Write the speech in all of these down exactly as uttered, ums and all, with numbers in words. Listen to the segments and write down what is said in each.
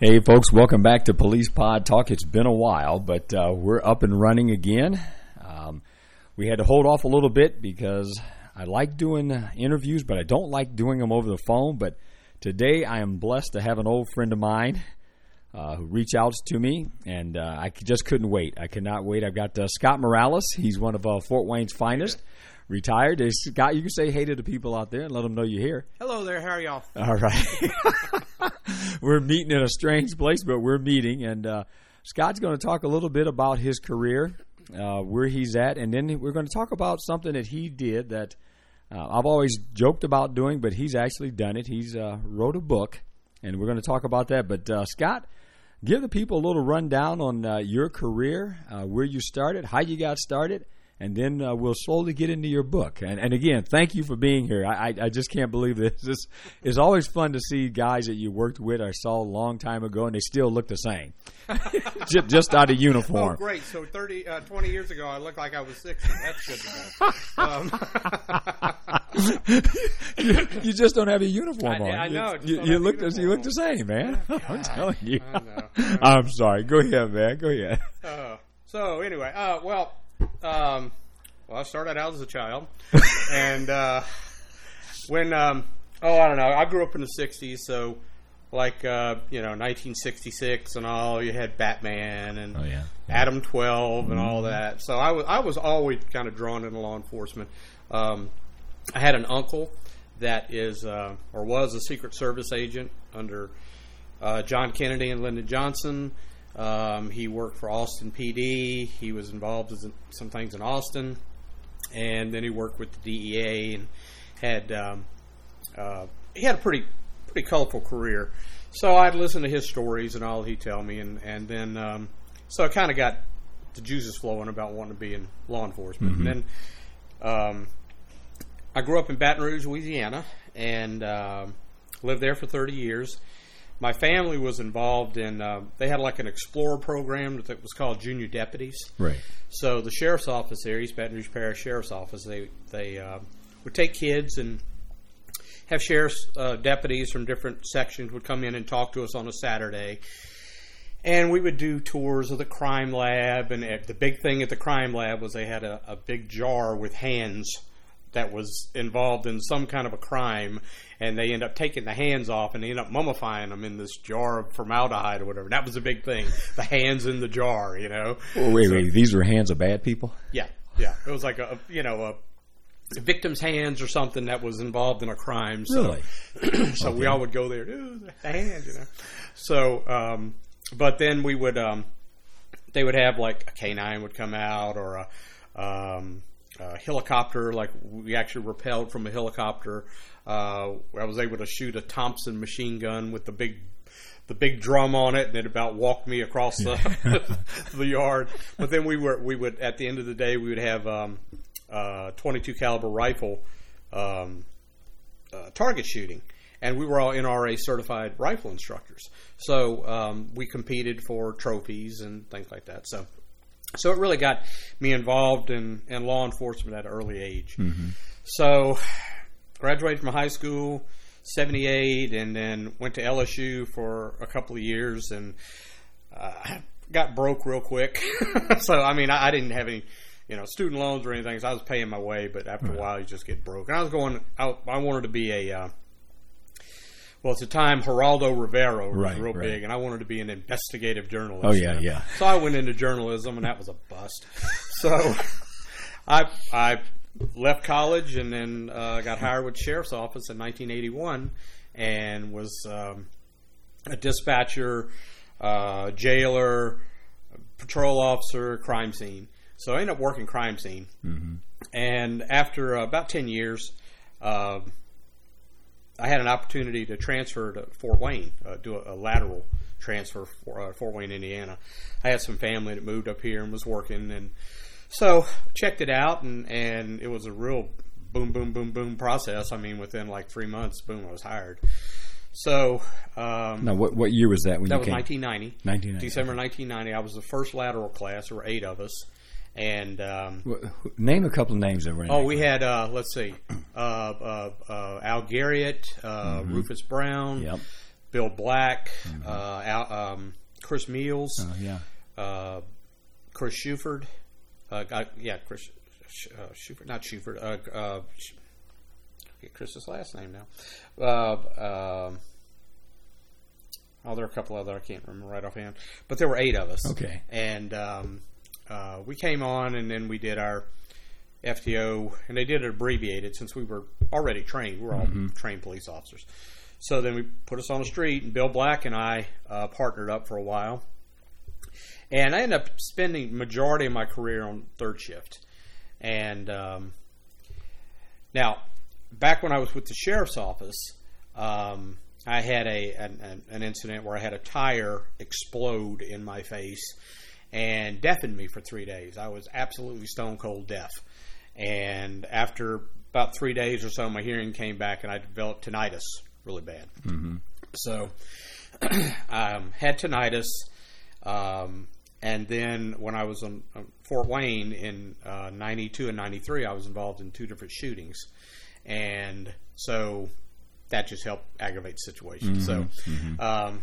Hey folks, welcome back to Police Pod Talk. It's been a while, but uh, we're up and running again. Um, we had to hold off a little bit because I like doing interviews, but I don't like doing them over the phone. But today I am blessed to have an old friend of mine uh, who reached out to me, and uh, I just couldn't wait. I could not wait. I've got uh, Scott Morales. He's one of uh, Fort Wayne's finest. Retired. Hey, Scott, you can say hey to the people out there and let them know you're here. Hello there. How are y'all? All right. We're meeting in a strange place, but we're meeting. And uh, Scott's going to talk a little bit about his career, uh, where he's at. And then we're going to talk about something that he did that uh, I've always joked about doing, but he's actually done it. He's uh, wrote a book, and we're going to talk about that. But uh, Scott, give the people a little rundown on uh, your career, uh, where you started, how you got started. And then uh, we'll slowly get into your book. And, and again, thank you for being here. I, I, I just can't believe this. This is always fun to see guys that you worked with or saw a long time ago, and they still look the same, just, just out of uniform. Oh, great. So thirty, uh, twenty years ago, I looked like I was sixty. That's good to know. Um. you, you just don't have a uniform I, on. I know. You, you, look the, you look the same, man. Oh, I'm telling you. I know. I know. I'm sorry. Go ahead, man. Go ahead. Uh, so anyway, uh, well... Um, well, I started out as a child, and uh, when um, oh, I don't know, I grew up in the sixties, so like uh, you know, nineteen sixty-six and all. You had Batman and oh, yeah. Adam twelve and mm-hmm. all that. So I was I was always kind of drawn into law enforcement. Um, I had an uncle that is uh, or was a Secret Service agent under uh, John Kennedy and Lyndon Johnson. Um, he worked for Austin P D. He was involved in some things in Austin, and then he worked with the D E A and had um, uh, he had a pretty pretty colorful career. So I'd listen to his stories and all he'd tell me, and and then um, so I kind of got the juices flowing about wanting to be in law enforcement. Mm-hmm. And then um, I grew up in Baton Rouge, Louisiana, and uh, lived there for thirty years. My family was involved in, uh, they had like an explorer program that was called Junior Deputies. Right. So the Sheriff's Office there, East Baton Rouge Parish Sheriff's Office, they, they uh, would take kids and have sheriff's uh, deputies from different sections would come in and talk to us on a Saturday. And we would do tours of the crime lab. And the big thing at the crime lab was they had a, a big jar with hands that was involved in some kind of a crime, and they end up taking the hands off and they end up mummifying them in this jar of formaldehyde or whatever. That was a big thing. The hands in the jar, you know. Well, wait, so, wait, these were hands of bad people? Yeah, yeah. It was like a, you know, a, a victim's hands or something that was involved in a crime. So, really? So okay. We all would go there, ooh, the hand, you know. So, um, but then we would, um, they would have like a K nine would come out or a, um, Uh, helicopter, like we actually rappelled from a helicopter. Uh, I was able to shoot a Thompson machine gun with the big, the big drum on it, and it about walked me across the, the yard. But then we were, we would at the end of the day we would have um, uh, twenty-two caliber rifle um, uh, target shooting, and we were all N R A certified rifle instructors. So um, we competed for trophies and things like that. So. So it really got me involved in, in law enforcement at an early age. Mm-hmm. So graduated from high school, seventy-eight, and then went to L S U for a couple of years and uh, got broke real quick. So, I mean, I, I didn't have any, you know, student loans or anything, so I was paying my way, but after a while you just get broke. And I was going, I, I wanted to be a, uh, well, at the time, Geraldo Rivera was right, real right. big, and I wanted to be an investigative journalist. Oh, yeah, yeah. So I went into journalism, and that was a bust. So I I left college and then uh, got hired with the Sheriff's Office in nineteen eighty-one and was um, a dispatcher, uh, jailer, patrol officer, crime scene. So I ended up working crime scene. Mm-hmm. And after uh, about ten years... Uh, I had an opportunity to transfer to Fort Wayne, uh, do a, a lateral transfer for uh, Fort Wayne, Indiana. I had some family that moved up here and was working, and so checked it out, and, and it was a real boom, boom, boom, boom process. I mean, within like three months, boom, I was hired. So, um, now what what year was that when that you came? That was nineteen ninety. nineteen ninety. December nineteen ninety. I was the first lateral class. There were eight of us. And um, name a couple of names over there. Oh, we had uh, let's see, uh, uh, uh, Al Garriott, uh, mm-hmm. Rufus Brown, yep. Bill Black, mm-hmm. uh, Al, um, Chris Meals, uh, yeah, uh, Chris Shuford, uh, uh, yeah, Chris uh, Shuford, not Shuford. Uh, uh, I get Chris's last name now. Uh, um, oh, there are a couple other I can't remember right offhand, but there were eight of us. Okay, and. Um, Uh, we came on, and then we did our F T O, and they did it abbreviated since we were already trained. We were all mm-hmm. trained police officers. So then we put us on the street, and Bill Black and I uh, partnered up for a while. And I ended up spending the majority of my career on third shift. And um, now, back when I was with the sheriff's office, um, I had a an, an incident where I had a tire explode in my face and deafened me for three days. I was absolutely stone cold deaf. And after about three days or so, my hearing came back, and I developed tinnitus really bad. Mm-hmm. So I um, had tinnitus. Um, and then when I was in Fort Wayne in uh, ninety-two and ninety-three, I was involved in two different shootings. And so that just helped aggravate the situation. Mm-hmm. So... Mm-hmm. Um,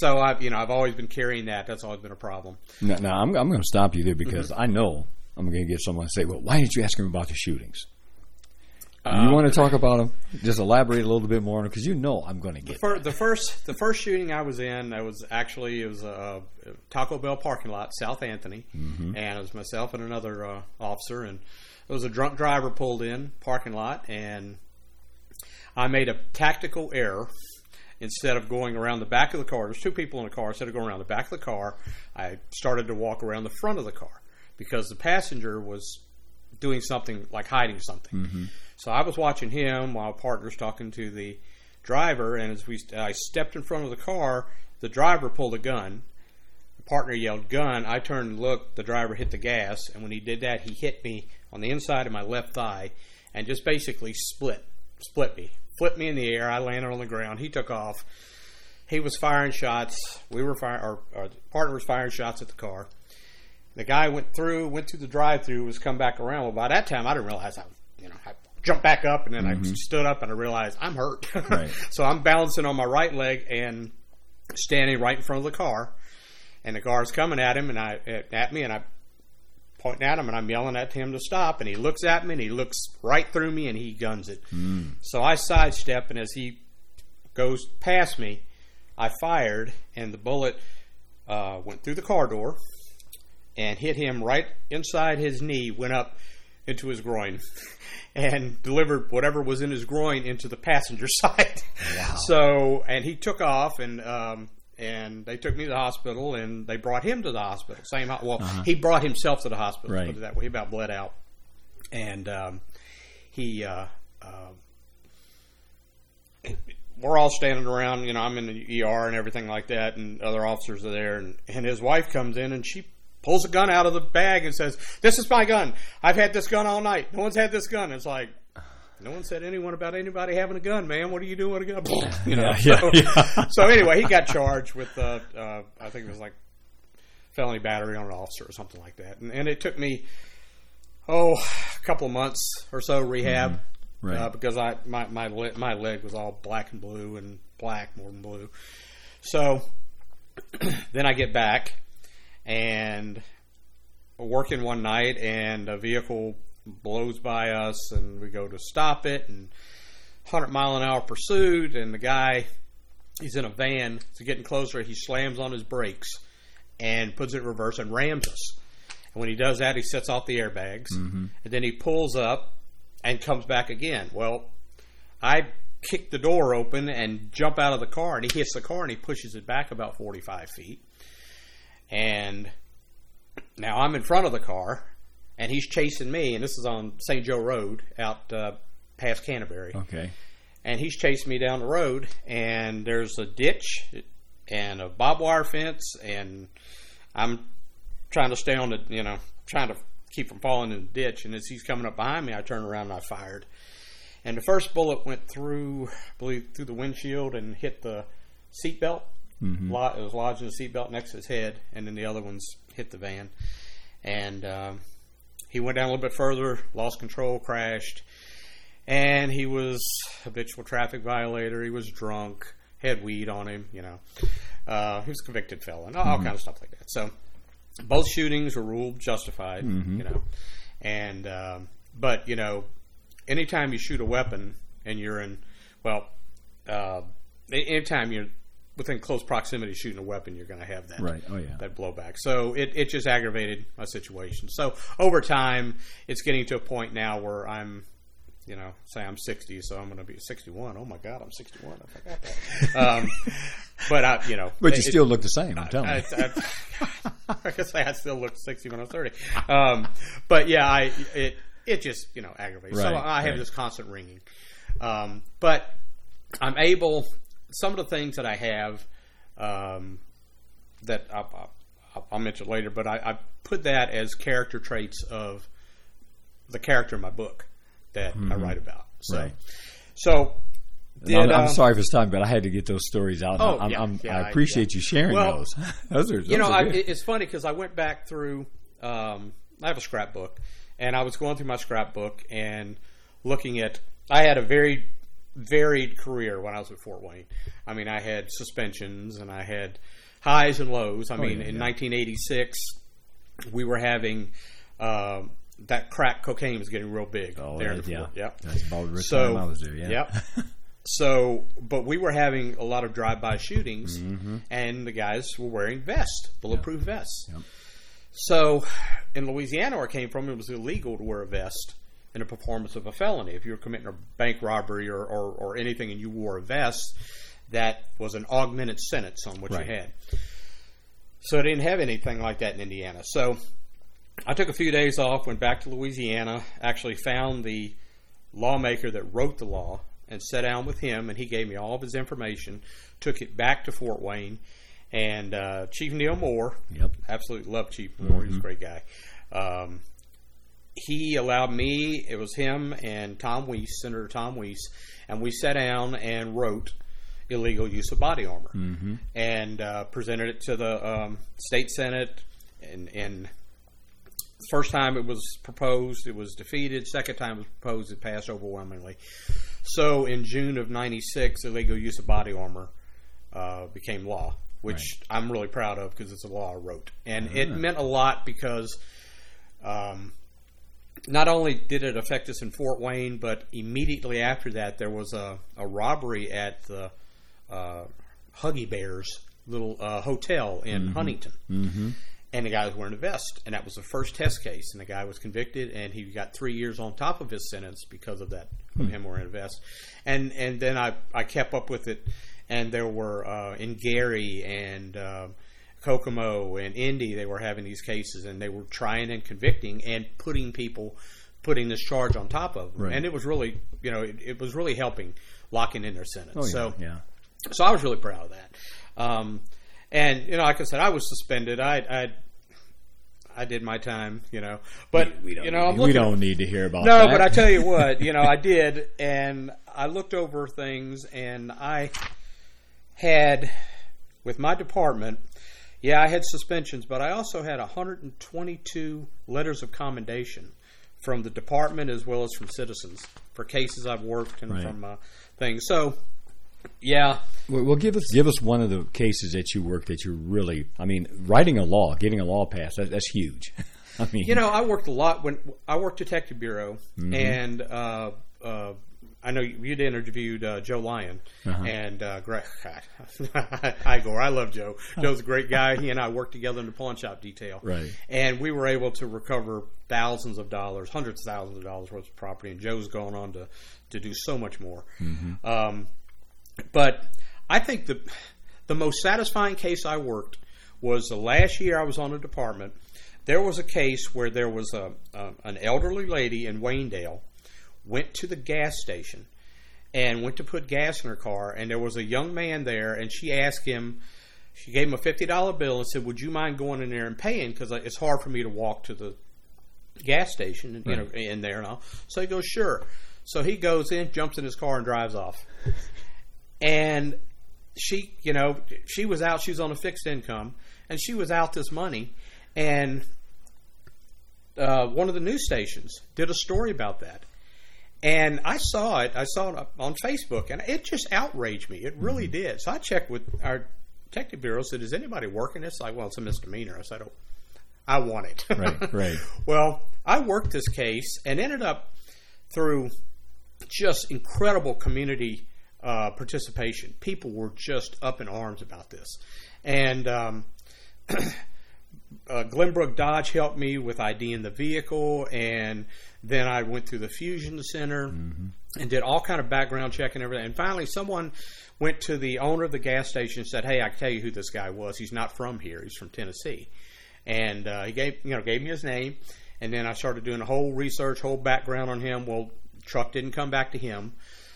So I've, you know, I've always been carrying that. That's always been a problem. Now, now I'm, I'm going to stop you there because mm-hmm. I know I'm going to get someone to say, "Well, why didn't you ask him about the shootings?" Um, you want to talk about them? Just elaborate a little bit more on them because you know I'm going to get the, fir- the first. The first shooting I was in, I was actually it was a Taco Bell parking lot, South Anthony, mm-hmm. and it was myself and another uh, officer, and it was a drunk driver pulled in parking lot, and I made a tactical error. Instead of going around the back of the car, there's two people in the car. Instead of going around the back of the car, I started to walk around the front of the car because the passenger was doing something like hiding something. Mm-hmm. So I was watching him while partners talking to the driver, and as we I stepped in front of the car, the driver pulled a gun. The partner yelled, "Gun!" I turned and looked. The driver hit the gas, and when he did that, he hit me on the inside of my left thigh and just basically split split me. Flipped me in the air. I landed on the ground. He took off. He was firing shots. We were firing, our, our partner was firing shots at the car. The guy went through, went through the drive-through, was come back around. Well, by that time, I didn't realize I, you know, I jumped back up and then mm-hmm. I stood up and I realized I'm hurt. Right. So I'm balancing on my right leg and standing right in front of the car, and the car's coming at him and I at me and I pointing at him, and I'm yelling at him to stop, and he looks at me, and he looks right through me, and he guns it. Mm. So I sidestep, and as he goes past me, I fired, and the bullet uh, went through the car door and hit him right inside his knee, went up into his groin, and delivered whatever was in his groin into the passenger side. Wow. So, and he took off, and... Um, And they took me to the hospital, and they brought him to the hospital. Same, well, uh-huh. he brought himself to the hospital. Right. Put it that way. He about bled out, and um, he. Uh, uh, we're all standing around. You know, I'm in the E R and everything like that, and other officers are there. And, and his wife comes in, and she pulls a gun out of the bag and says, "This is my gun. I've had this gun all night. No one's had this gun." It's like. No one said anyone about anybody having a gun, man. What are you doing with a gun? You know. Yeah, so, yeah. So anyway, he got charged with, uh, uh, I think it was like felony battery on an officer or something like that. And, and it took me, oh, a couple of months or so rehab, mm-hmm. right. uh, because I my my leg, my leg was all black and blue and black more than blue. So then I get back and working one night, and a vehicle blows by us, and we go to stop it, and one hundred mile an hour pursuit, and the guy, he's in a van, so getting closer, he slams on his brakes and puts it in reverse and rams us. And when he does that, he sets off the airbags, mm-hmm. and then he pulls up and comes back again. Well, I kick the door open and jump out of the car, and he hits the car, and he pushes it back about forty-five feet. And now I'm in front of the car, and he's chasing me, and this is on Saint Joe Road out uh, past Canterbury. Okay. and he's chasing me down the road, and there's a ditch and a barbed wire fence, and I'm trying to stay on the, you know, trying to keep from falling in the ditch, and as he's coming up behind me, I turned around and I fired. And the first bullet went through, I believe, through the windshield and hit the seatbelt. Mm-hmm. It was lodged in the seatbelt next to his head, and then the other ones hit the van. And um, he went down a little bit further, lost control, crashed, and he was a habitual traffic violator. He was drunk, had weed on him, you know. Uh, he was a convicted felon, all, mm-hmm. all kinds of stuff like that. So both shootings were ruled justified, mm-hmm. you know. And um, but, you know, anytime you shoot a weapon and you're in, well, uh, anytime you're within close proximity shooting a weapon, you're going to have that, right. oh, yeah. that blowback. So it, it just aggravated my situation. So over time, it's getting to a point now where I'm, you know, say I'm sixty, so I'm going to be sixty-one. Oh, my God, I'm sixty-one. I forgot that. um, but, I, you know. But you it, still it, look the same, I'm telling I, you. I, I, I guess I still look sixty when I'm thirty. Um, but, yeah, I it it just, you know, aggravates. Right, so I have right. this constant ringing. Um, but I'm able – some of the things that I have um, that I'll, I'll, I'll mention later, but I, I put that as character traits of the character in my book that mm-hmm. I write about. So, right. so did, I'm, I'm uh, sorry for this time, but I had to get those stories out. Oh, I'm, yeah, I'm, yeah, I appreciate I, yeah. you sharing well, those. those are, those you know, are good. I, it's funny because I went back through. Um, I have a scrapbook, and I was going through my scrapbook and looking at. I had a very varied career when I was at Fort Wayne. I mean, I had suspensions and I had highs and lows. I oh, mean, yeah, in yeah. nineteen eighty-six, we were having uh, that crack cocaine was getting real big oh, there in the yeah. Fort. Yep. That's about the so, time I was there, yeah. Yep. So, but we were having a lot of drive-by shootings, mm-hmm. and the guys were wearing vests, bulletproof yep. vests. Yep. So, in Louisiana, where I came from, it was illegal to wear a vest in a performance of a felony. If you were committing a bank robbery or, or, or anything and you wore a vest, that was an augmented sentence on what right. you had. So I didn't have anything like that in Indiana. So I took a few days off, went back to Louisiana, actually found the lawmaker that wrote the law and sat down with him, and he gave me all of his information, took it back to Fort Wayne, and uh, Chief Neil Moore, yep. absolutely loved Chief Moore, mm-hmm. he was a great guy, um, he allowed me, it was him and Tom Weiss, Senator Tom Weiss, and we sat down and wrote Illegal Use of Body Armor, mm-hmm. and uh, presented it to the um, State Senate, and, and the first time it was proposed, it was defeated. Second time it was proposed, it passed overwhelmingly. So in June of ninety-six, Illegal Use of Body Armor uh, became law, which right. I'm really proud of because it's a law I wrote. And mm-hmm. it meant a lot because... Um, not only did it affect us in Fort Wayne, but immediately after that, there was a, a robbery at the uh, Huggy Bear's little uh, hotel in mm-hmm. Huntington. Mm-hmm. And the guy was wearing a vest, and that was the first test case. And the guy was convicted, and he got three years on top of his sentence because of that, mm-hmm. him wearing a vest. And and then I, I kept up with it, and there were uh, in Gary and uh, Kokomo and Indy, they were having these cases, and they were trying and convicting and putting people, putting this charge on top of them. Right. And it was really, you know, it, it was really helping locking in their sentence. Oh, yeah, so, yeah. so I was really proud of that. Um, and, you know, like I said, I was suspended. I, I, I did my time, you know, but we, we don't, you know, I'm looking, we don't need to hear about no, that. No, but I tell you what, you know, I did, and I looked over things, and I had with my department. Yeah, I had suspensions, but I also had one hundred twenty-two letters of commendation from the department as well as from citizens for cases I've worked and right. from uh, things. So, yeah. Well, give us give us one of the cases that you worked that you really, I mean, writing a law, getting a law passed, that, that's huge. I mean, you know, I worked a lot when I worked Detective Bureau, mm-hmm. and uh, uh, I know you'd interviewed uh, Joe Lyon, uh-huh. and uh, Greg, God, Igor. I love Joe. Joe's a great guy. He and I worked together in the pawn shop detail. Right. And we were able to recover thousands of dollars, hundreds of thousands of dollars worth of property, and Joe's gone on to, to do so much more. Mm-hmm. Um, but I think the, the most satisfying case I worked was the last year I was on the department. There was a case where there was a, a an elderly lady in Wayndale went to the gas station and went to put gas in her car, and there was a young man there, and she asked him, she gave him a fifty dollar bill and said, would you mind going in there and paying, because it's hard for me to walk to the gas station and, right. you know, in there and all. So he goes, sure. So he goes in, jumps in his car, and drives off. And she, you know, she was out, she was on a fixed income, and she was out this money, and uh, one of the news stations did a story about that. And I saw it, I saw it on Facebook, and it just outraged me. It really mm-hmm. did. So I checked with our detective bureau, said, is anybody working this? Like, well, it's a misdemeanor. I said, oh, I want it. Right, right. Well, I worked this case and ended up through just incredible community uh, participation. People were just up in arms about this. And um, uh, Glenbrook Dodge helped me with IDing the vehicle, and then I went through the Fusion Center mm-hmm. and did all kind of background check and everything. And finally, someone went to the owner of the gas station and said, hey, I can tell you who this guy was. He's not from here. He's from Tennessee. And uh, he gave you know gave me his name, and then I started doing a whole research, whole background on him. Well, the truck didn't come back to him,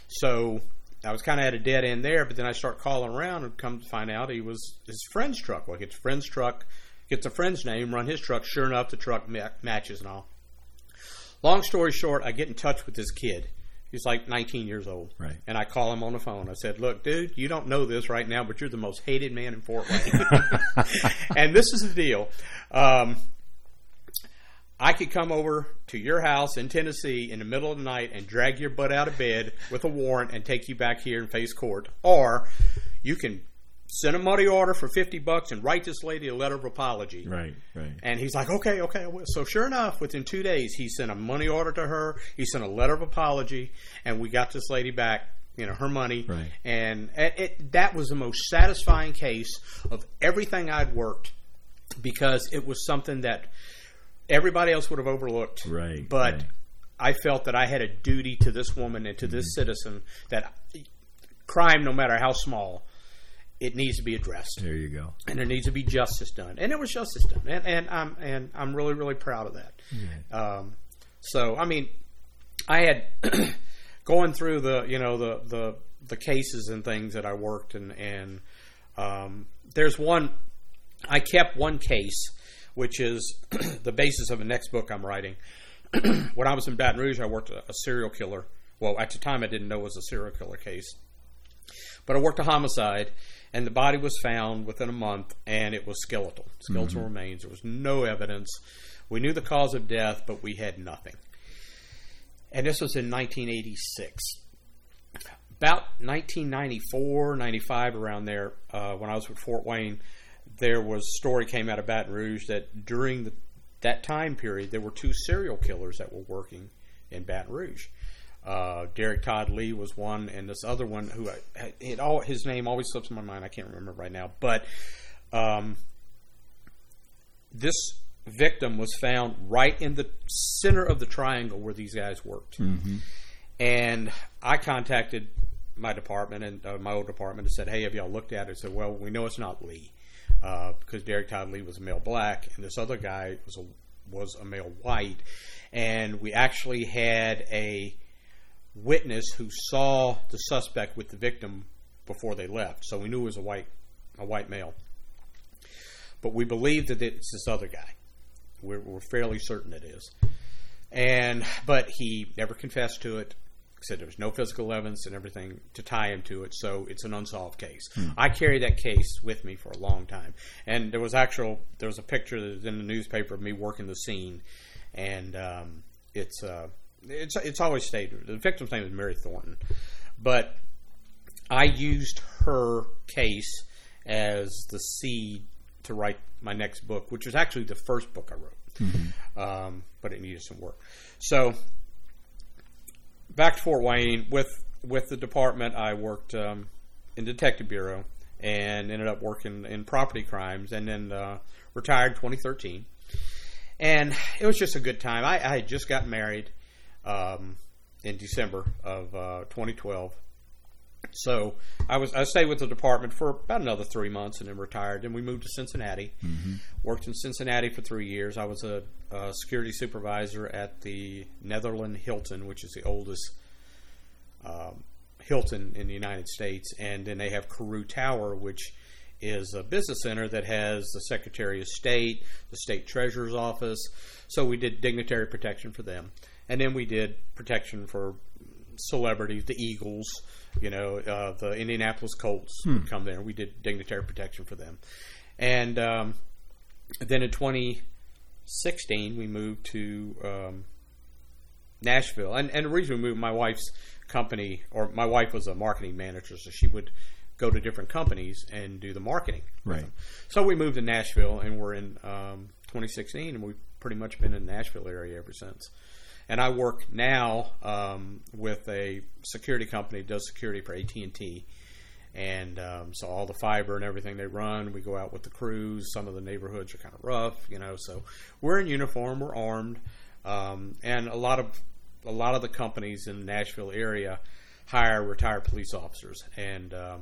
so I was kind of at a dead end there. But then I start calling around and come to find out he was his friend's truck. Well, gets friend's truck, gets a friend's name, run his truck. Sure enough, the truck ma- matches and all. Long story short, I get in touch with this kid. He's like nineteen years old. Right. And I call him on the phone. I said, look, dude, you don't know this right now, but you're the most hated man in Fort Wayne. And this is the deal. Um, I could come over to your house in Tennessee in the middle of the night and drag your butt out of bed with a warrant and take you back here and face court. Or you can send a money order for fifty bucks and write this lady a letter of apology. Right, right. And he's like, okay, okay, I will. So sure enough, within two days, he sent a money order to her. He sent a letter of apology, and we got this lady back, you know, her money. Right. And it, it, that was the most satisfying case of everything I'd worked, because it was something that everybody else would have overlooked. Right. But right. I felt that I had a duty to this woman and to mm-hmm. this citizen, that crime, no matter how small, it needs to be addressed. There you go. And there needs to be justice done. And it was justice done. And, and I'm and I'm really, really proud of that. Yeah. Um, so, I mean, I had going through the, you know, the, the, the cases and things that I worked and, and um, there's one, I kept one case, which is the basis of the next book I'm writing. When I was in Baton Rouge, I worked a, a serial killer. Well, at the time I didn't know it was a serial killer case. But I worked a homicide, and the body was found within a month, and it was skeletal. Skeletal mm-hmm. remains. There was no evidence. We knew the cause of death, but we had nothing. And this was in nineteen eighty-six. About nineteen ninety-four, ninety-five, around there, uh, when I was with Fort Wayne, there was a story came out of Baton Rouge that during the, that time period, there were two serial killers that were working in Baton Rouge. Uh, Derek Todd Lee was one, and this other one who I, it all his name always slips in my mind. I can't remember right now, but um, this victim was found right in the center of the triangle where these guys worked. Mm-hmm. And I contacted my department and uh, my old department and said, "Hey, have y'all looked at it?" I said, "Well, we know it's not Lee uh, because Derek Todd Lee was a male black, and this other guy was a was a male white, and we actually had a witness who saw the suspect with the victim before they left, so we knew it was a white a white male, but we believe that it's this other guy. We're, we're fairly certain it is." And but he never confessed to it, said there was no physical evidence and everything to tie him to it, so it's an unsolved case. Hmm. I carried that case with me for a long time, and there was actual there was a picture that was in the newspaper of me working the scene, and um, it's uh It's it's always stayed. The victim's name is Mary Thornton, but I used her case as the seed to write my next book, which was actually the first book I wrote, mm-hmm. um, but it needed some work. So back to Fort Wayne with with the department. I worked um, in the detective bureau and ended up working in property crimes, and then uh, retired twenty thirteen. And it was just a good time. I, I had just got married. Um, in December of uh, twenty twelve, so I was I stayed with the department for about another three months and then retired. Then we moved to Cincinnati, mm-hmm. worked in Cincinnati for three years. I was a, a security supervisor at the Netherland Hilton, which is the oldest um, Hilton in the United States, and then they have Carew Tower, which is a business center that has the Secretary of State, the State Treasurer's Office. So we did dignitary protection for them, and then we did protection for celebrities, the Eagles, you know, uh, the Indianapolis Colts hmm. would come there. We did dignitary protection for them, and um, then in twenty sixteen we moved to um, Nashville, and and the reason we moved, my wife's company, or my wife was a marketing manager, so she would go to different companies and do the marketing. Right. So we moved to Nashville, and we're in um, twenty sixteen, and we've pretty much been in the Nashville area ever since. And I work now um, with a security company that does security for A T and T. And um, so all the fiber and everything they run, we go out with the crews. Some of the neighborhoods are kind of rough, you know. So we're in uniform, we're armed, um, and a lot of a lot of the companies in the Nashville area hire retired police officers, and um,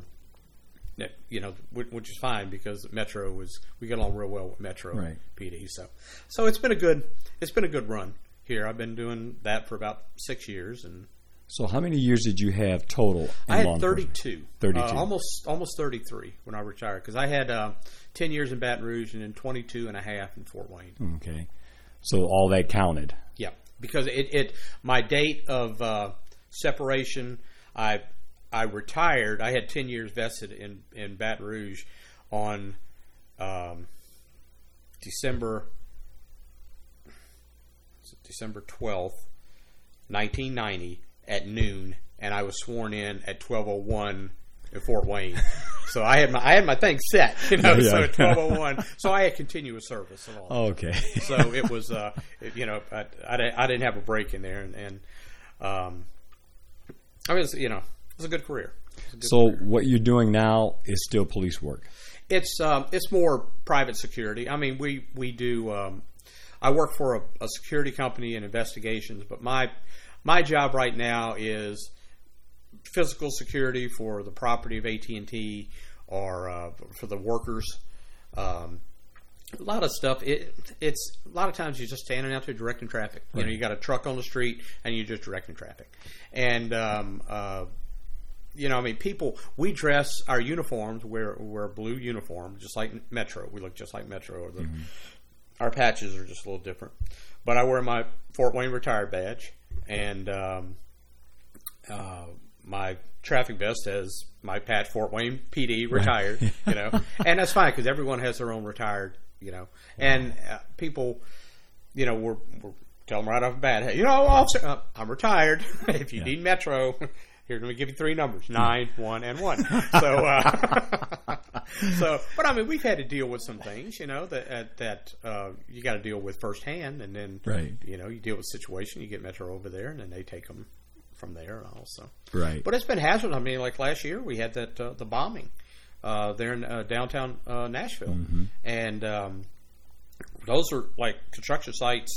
you know, which is fine because Metro was we get along real well with Metro right. P D. So, so it's been a good it's been a good run here. I've been doing that for about six years, and so how many years did you have total? I had thirty-two, thirty-two, uh, almost almost thirty-three when I retired because I had uh, ten years in Baton Rouge and then twenty-two and a half in Fort Wayne. Okay, so all that counted. Yeah, because it, it my date of uh, separation, I. I retired. I had ten years vested in, in Baton Rouge on um, December December twelfth, nineteen ninety, at noon, and I was sworn in at twelve oh one in Fort Wayne. So I had my I had my thing set, you know. Yeah. So at twelve oh one, so I had continuous service and all. Oh, okay. So it was, uh, it, you know, I, I, I didn't have a break in there, and, and um, I was, you know. It was a good career. A good so career. What you're doing now is still police work. It's um, it's more private security. I mean, we we do. Um, I work for a, a security company and investigations, but my my job right now is physical security for the property of A T and T or uh, for the workers. Um, a lot of stuff. It it's a lot of times you're just standing out there directing traffic. Right. You know, you got a truck on the street and you're just directing traffic, and. Um, uh, You know, I mean, people, we dress our uniforms, we're, we're a blue uniform, just like Metro. We look just like Metro. Or the, mm-hmm. Our patches are just a little different. But I wear my Fort Wayne retired badge, and um, uh, my traffic vest says my patch, Fort Wayne P D, retired, right. You know. And that's fine because everyone has their own retired, you know. Yeah. And uh, people, you know, we're, we're telling them right off the bat, hey, you know, officer, uh, I'm retired. If you yeah. need Metro... Here, let me give you three numbers, nine, one, and one. So, uh, so, but I mean, we've had to deal with some things, you know, that uh, that uh, you got to deal with firsthand, and then, right. you know, you deal with situation, you get Metro over there, and then they take them from there also. Right. But it's been hazardous. I mean, like last year, we had that uh, the bombing uh, there in uh, downtown uh, Nashville, mm-hmm. and um, those are like construction sites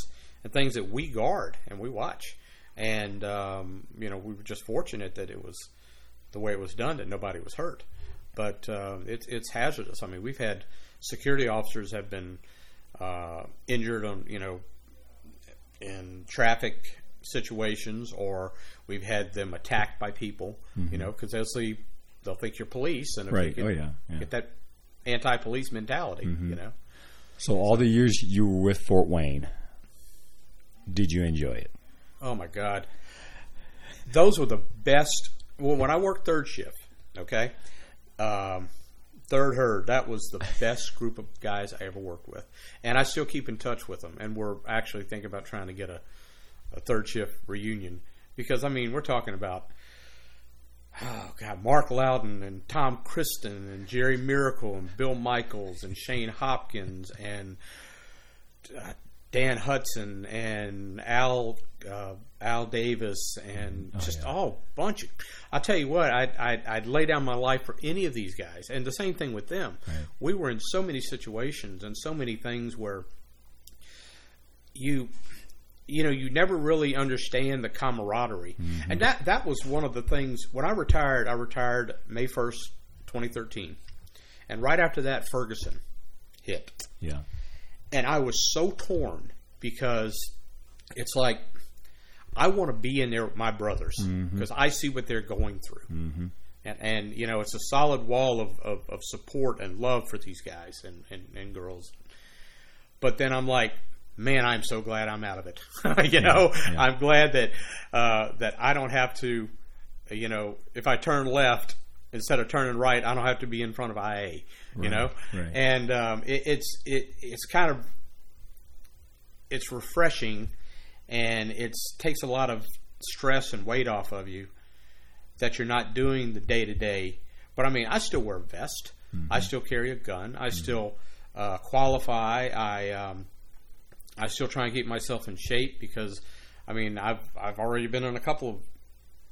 and things that we guard and we watch. And, um, you know, we were just fortunate that it was the way it was done, that nobody was hurt. But uh, it, it's hazardous. I mean, we've had security officers have been uh, injured on, you know, in traffic situations, or we've had them attacked by people, mm-hmm. you know, because they'll see, they'll think you're police. And if right. you can, oh, yeah. Yeah. get that anti-police mentality, mm-hmm. you know. So all the years you were with Fort Wayne, did you enjoy it? Oh, my God. Those were the best. Well, when I worked third shift, okay, um, third herd, that was the best group of guys I ever worked with. And I still keep in touch with them. And we're actually thinking about trying to get a, a third shift reunion. Because, I mean, we're talking about, oh, God, Mark Loudon and Tom Christen and Jerry Miracle and Bill Michaels and Shane Hopkins and uh, Dan Hudson and Al... Uh, Al Davis and oh, just yeah. all bunch of I'll tell you what I'd, I'd, I'd lay down my life for any of these guys, and the same thing with them. Right. We were in so many situations and so many things where you you know you never really understand the camaraderie, mm-hmm. and that that was one of the things when I retired I retired May first, twenty thirteen, and right after that Ferguson hit, yeah and I was so torn because it's like I want to be in there with my brothers because mm-hmm. I see what they're going through. Mm-hmm. And, and, you know, it's a solid wall of, of, of support and love for these guys and, and, and girls. But then I'm like, man, I'm so glad I'm out of it. you yeah, know, yeah. I'm glad that uh, that I don't have to, you know, if I turn left instead of turning right, I don't have to be in front of I A, right, you know. Right. And um, it, it's it, it's kind of, it's refreshing and it takes a lot of stress and weight off of you that you're not doing the day-to-day. But, I mean, I still wear a vest. Mm-hmm. I still carry a gun. I mm-hmm. still uh, qualify. I um, I still try and keep myself in shape because, I mean, I've I've already been in a couple of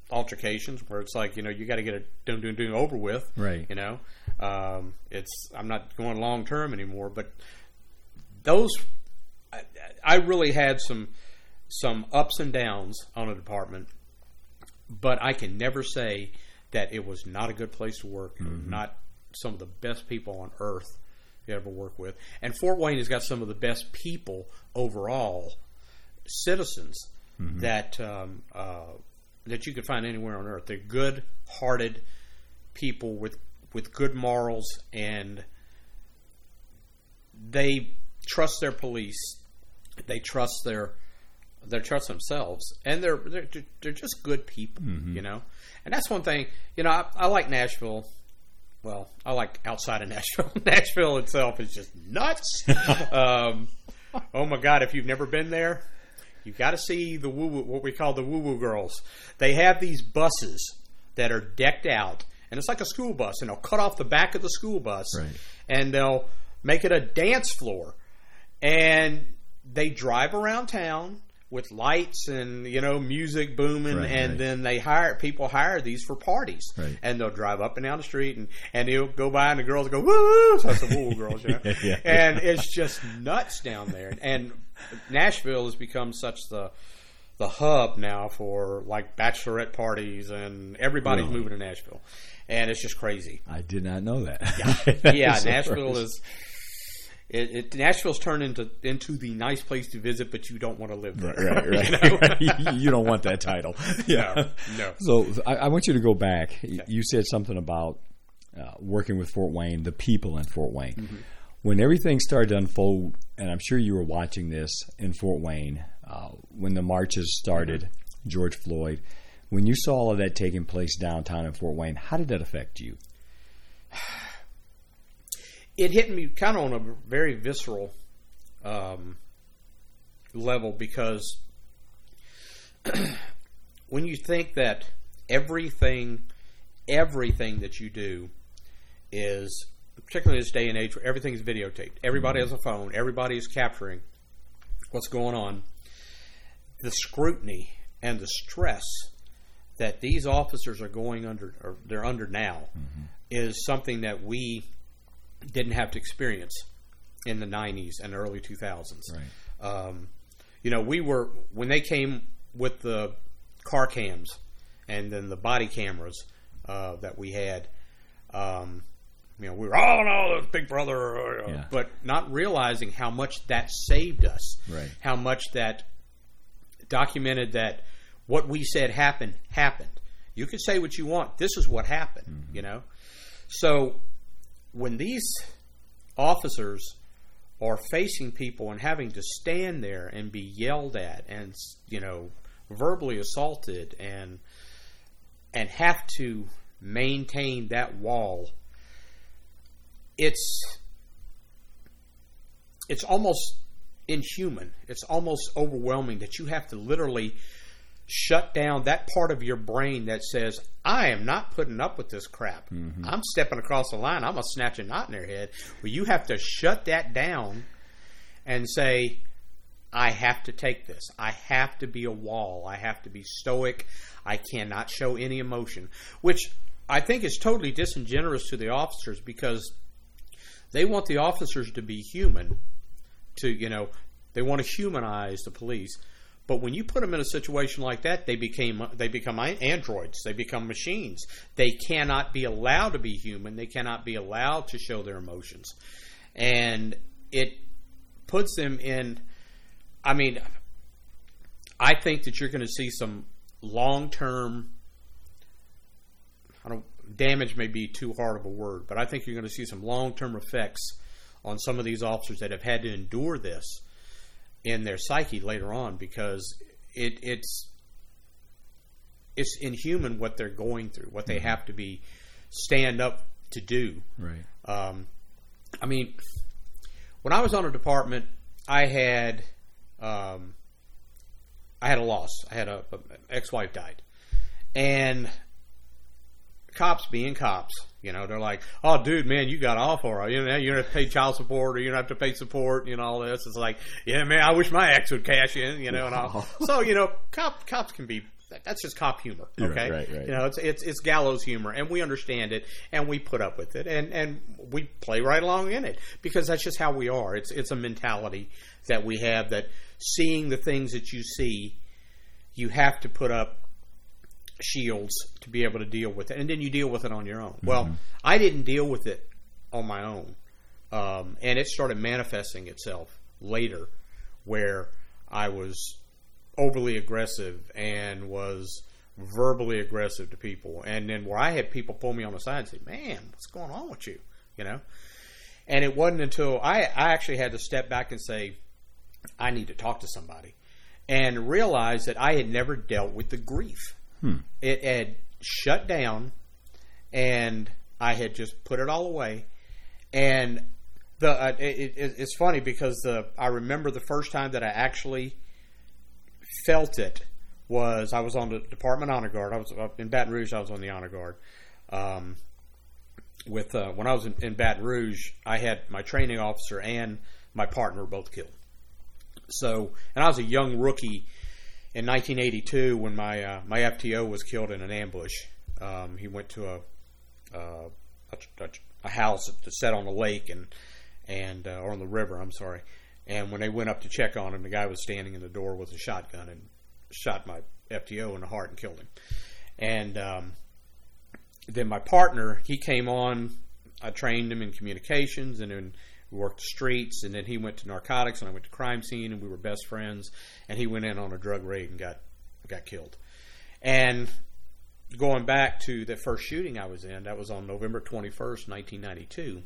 altercations where it's like, you know, you got to get a doom-doom-doom over with. Right. You know, um, it's I'm not going long-term anymore. But those I, I really had some some ups and downs on a department. But I can never say that it was not a good place to work. Mm-hmm. Not some of the best people on earth you ever work with. And Fort Wayne has got some of the best people overall, citizens mm-hmm. that um, uh, that you could find anywhere on earth. They're good-hearted people with with good morals, and they trust their police. They trust their. They trust themselves, and they're they're they're just good people, mm-hmm. you know. And that's one thing, you know. I, I like Nashville. Well, I like outside of Nashville. Nashville itself is just nuts. um, oh my God! If you've never been there, you've got to see the woo woo, what we call the woo woo girls. They have these buses that are decked out, and it's like a school bus, and they'll cut off the back of the school bus, right. and they'll make it a dance floor, and they drive around town. With lights and, you know, music booming, right, and right. then they hire people hire these for parties, right. and they'll drive up and down the street, and and they'll go by, and the girls go woo, so that's the woo girls, you know, yeah, yeah, and yeah. it's just nuts down there. And Nashville has become such the the hub now for like bachelorette parties, and everybody's really? moving to Nashville, and it's just crazy. I did not know that. Yeah, yeah Nashville so is. It, it, Nashville's turned into into the nice place to visit, but you don't want to live there. Right, right, you, know? You don't want that title. Yeah, no. no. So I, I want you to go back. Okay. You said something about uh, working with Fort Wayne, the people in Fort Wayne. Mm-hmm. When everything started to unfold, and I'm sure you were watching this in Fort Wayne, uh, when the marches started, mm-hmm. George Floyd, when you saw all of that taking place downtown in Fort Wayne, how did that affect you? It hit me kind of on a very visceral um, level because when you think that everything, everything that you do is, particularly in this day and age where everything is videotaped, everybody mm-hmm. has a phone, everybody is capturing what's going on, the scrutiny and the stress that these officers are going under, or they're under now, mm-hmm. is something that we didn't have to experience in the nineties and early two thousands. Right. Um, you know, we were, when they came with the car cams and then the body cameras uh, that we had, um, you know, we were, oh, no, Big Brother, yeah. but not realizing how much that saved us, right. how much that documented that what we said happened, happened. You could say what you want. This is what happened, mm-hmm. you know? So, when these officers are facing people and having to stand there and be yelled at and, you know, verbally assaulted and and have to maintain that wall, it's it's almost inhuman. It's almost overwhelming that you have to literally shut down that part of your brain that says, I am not putting up with this crap. Mm-hmm. I'm stepping across the line. I'm going to snatch a knot in their head. Well, you have to shut that down and say, I have to take this. I have to be a wall. I have to be stoic. I cannot show any emotion, which I think is totally disingenuous to the officers because they want the officers to be human. To, you know, they want to humanize the police. But when you put them in a situation like that, they became they become androids. They become machines. They cannot be allowed to be human. They cannot be allowed to show their emotions. And it puts them in, I mean, I think that you're going to see some long-term, I don't, damage may be too hard of a word, but I think you're going to see some long-term effects on some of these officers that have had to endure this in their psyche later on, because it, it's it's inhuman what they're going through, what they have to be stand up to do. Right. Um, I mean, when I was on a department, I had um, I had a loss. I had a, a ex-wife died, and cops being cops, you know, they're like, "Oh, dude, man, you got off all right. You know, you don't have to pay child support, or you don't have to pay support, and you know, all this." It's like, "Yeah, man, I wish my ex would cash in," you know. And all. So, you know, cop cops can be. That's just cop humor, okay? Right, right, right. You know, it's it's it's gallows humor, and we understand it, and we put up with it, and, and we play right along in it, because that's just how we are. It's it's a mentality that we have, that seeing the things that you see, you have to put up shields to be able to deal with it, and then you deal with it on your own. Mm-hmm. Well, I didn't deal with it on my own, um, and it started manifesting itself later, where I was overly aggressive and was verbally aggressive to people, and then where I had people pull me on the side and say, "Man, what's going on with you?" You know, and it wasn't until I, I actually had to step back and say, "I need to talk to somebody," and realize that I had never dealt with the grief. Hmm. It had shut down, and I had just put it all away. And the uh, it, it, it's funny because the I remember the first time that I actually felt it was I was on the department honor guard. I was in Baton Rouge. I was on the honor guard. Um, with uh, when I was in, in Baton Rouge, I had my training officer and my partner both killed. So, and I was a young rookie in nineteen eighty-two when my uh, my F T O was killed in an ambush. Um, he went to a, uh, a a house set on the lake and and uh, or on the river. I'm sorry. And when they went up to check on him, the guy was standing in the door with a shotgun and shot my F T O in the heart and killed him. And um, then my partner, he came on. I trained him in communications, and then we worked the streets. And then he went to narcotics, and I went to crime scene, and we were best friends. And he went in on a drug raid and got got killed. And going back to the first shooting I was in, that was on November twenty-first, nineteen ninety-two.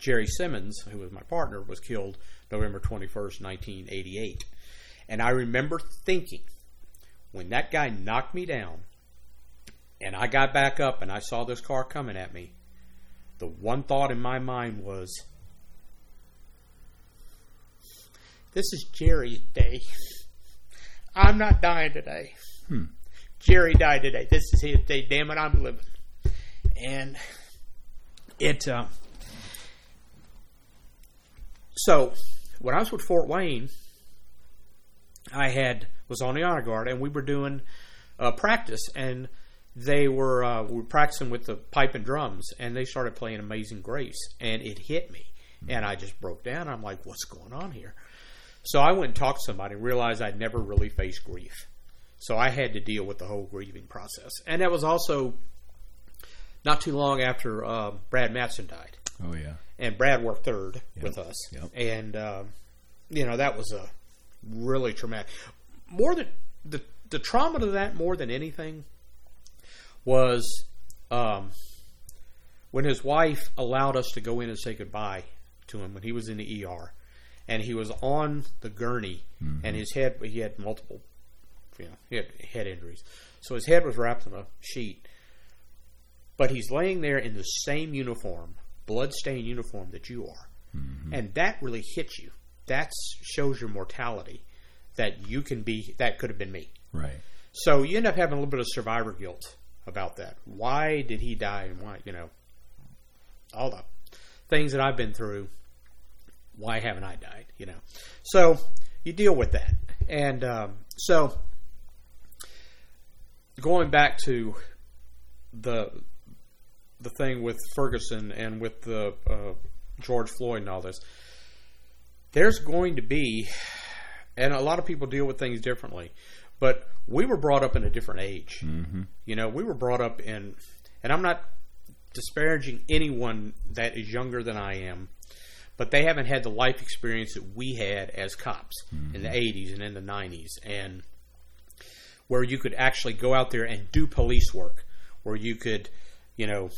Jerry Simmons, who was my partner, was killed November twenty-first, nineteen eighty-eight. And I remember thinking, when that guy knocked me down and I got back up and I saw this car coming at me, the one thought in my mind was, this is Jerry's day. I'm not dying today. Hmm. Jerry died today. This is his day. Damn it, I'm living. And it... Uh, So, when I was with Fort Wayne, I had was on the honor guard, and we were doing uh, practice, and they were uh, we were practicing with the pipe and drums, and they started playing Amazing Grace, and it hit me, and I just broke down. I'm like, what's going on here? So I went and talked to somebody and realized I'd never really faced grief. So I had to deal with the whole grieving process, and that was also not too long after uh, Brad Matson died. Oh, yeah. And Brad worked third yep. with us. Yep. And, um, you know, that was a really traumatic. More than the, the trauma to that, more than anything, was um, when his wife allowed us to go in and say goodbye to him when he was in the E R. And he was on the gurney, mm-hmm. and his head, he had multiple, you know, he had head injuries. So his head was wrapped in a sheet. But he's laying there in the same uniform, bloodstained uniform that you are, mm-hmm. and that really hits you. That shows your mortality, that you can be, that could have been me. Right. So you end up having a little bit of survivor guilt about that. Why did he die, and why, you know, all the things that I've been through, why haven't I died, you know? So you deal with that. And um, so going back to the the thing with Ferguson and with the uh, George Floyd and all this, there's going to be, and a lot of people deal with things differently, but we were brought up in a different age. Mm-hmm. You know, we were brought up in, and I'm not disparaging anyone that is younger than I am, but they haven't had the life experience that we had as cops mm-hmm. in the eighties and in the nineties, and where you could actually go out there and do police work, where you could, you know,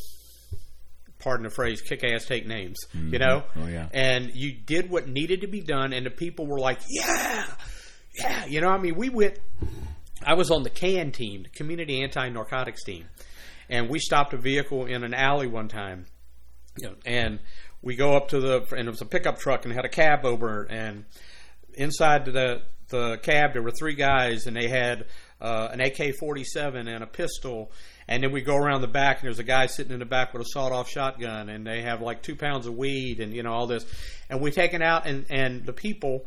pardon the phrase, kick ass, take names, mm-hmm. you know? Oh, yeah. And you did what needed to be done, and the people were like, yeah, yeah. You know, I mean, we went, I was on the CAN team, the Community Anti-Narcotics Team, and we stopped a vehicle in an alley one time, and we go up to the, and it was a pickup truck, and it had a cab over, and inside the the cab, there were three guys, and they had uh, an A K forty-seven and a pistol. And then we go around the back, and there's a guy sitting in the back with a sawed-off shotgun, and they have like two pounds of weed and, you know, all this. And we take it out, and, and the people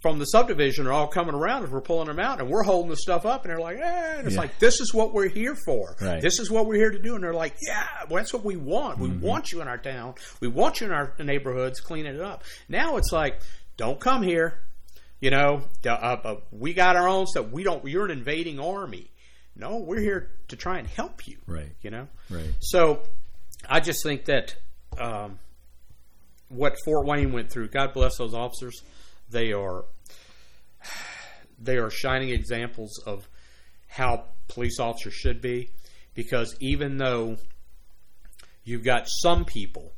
from the subdivision are all coming around as we're pulling them out, and we're holding the stuff up, and they're like, eh. And it's yeah. like, this is what we're here for. Right. This is what we're here to do. And they're like, yeah, well, that's what we want. We mm-hmm. want you in our town. We want you in our neighborhoods cleaning it up. Now it's like, don't come here. You know, uh, uh, we got our own stuff. We don't, you're an invading army. No, we're here to try and help you. Right. You know? Right. So I just think that um, what Fort Wayne went through, God bless those officers. They are, they are shining examples of how police officers should be, because even though you've got some people,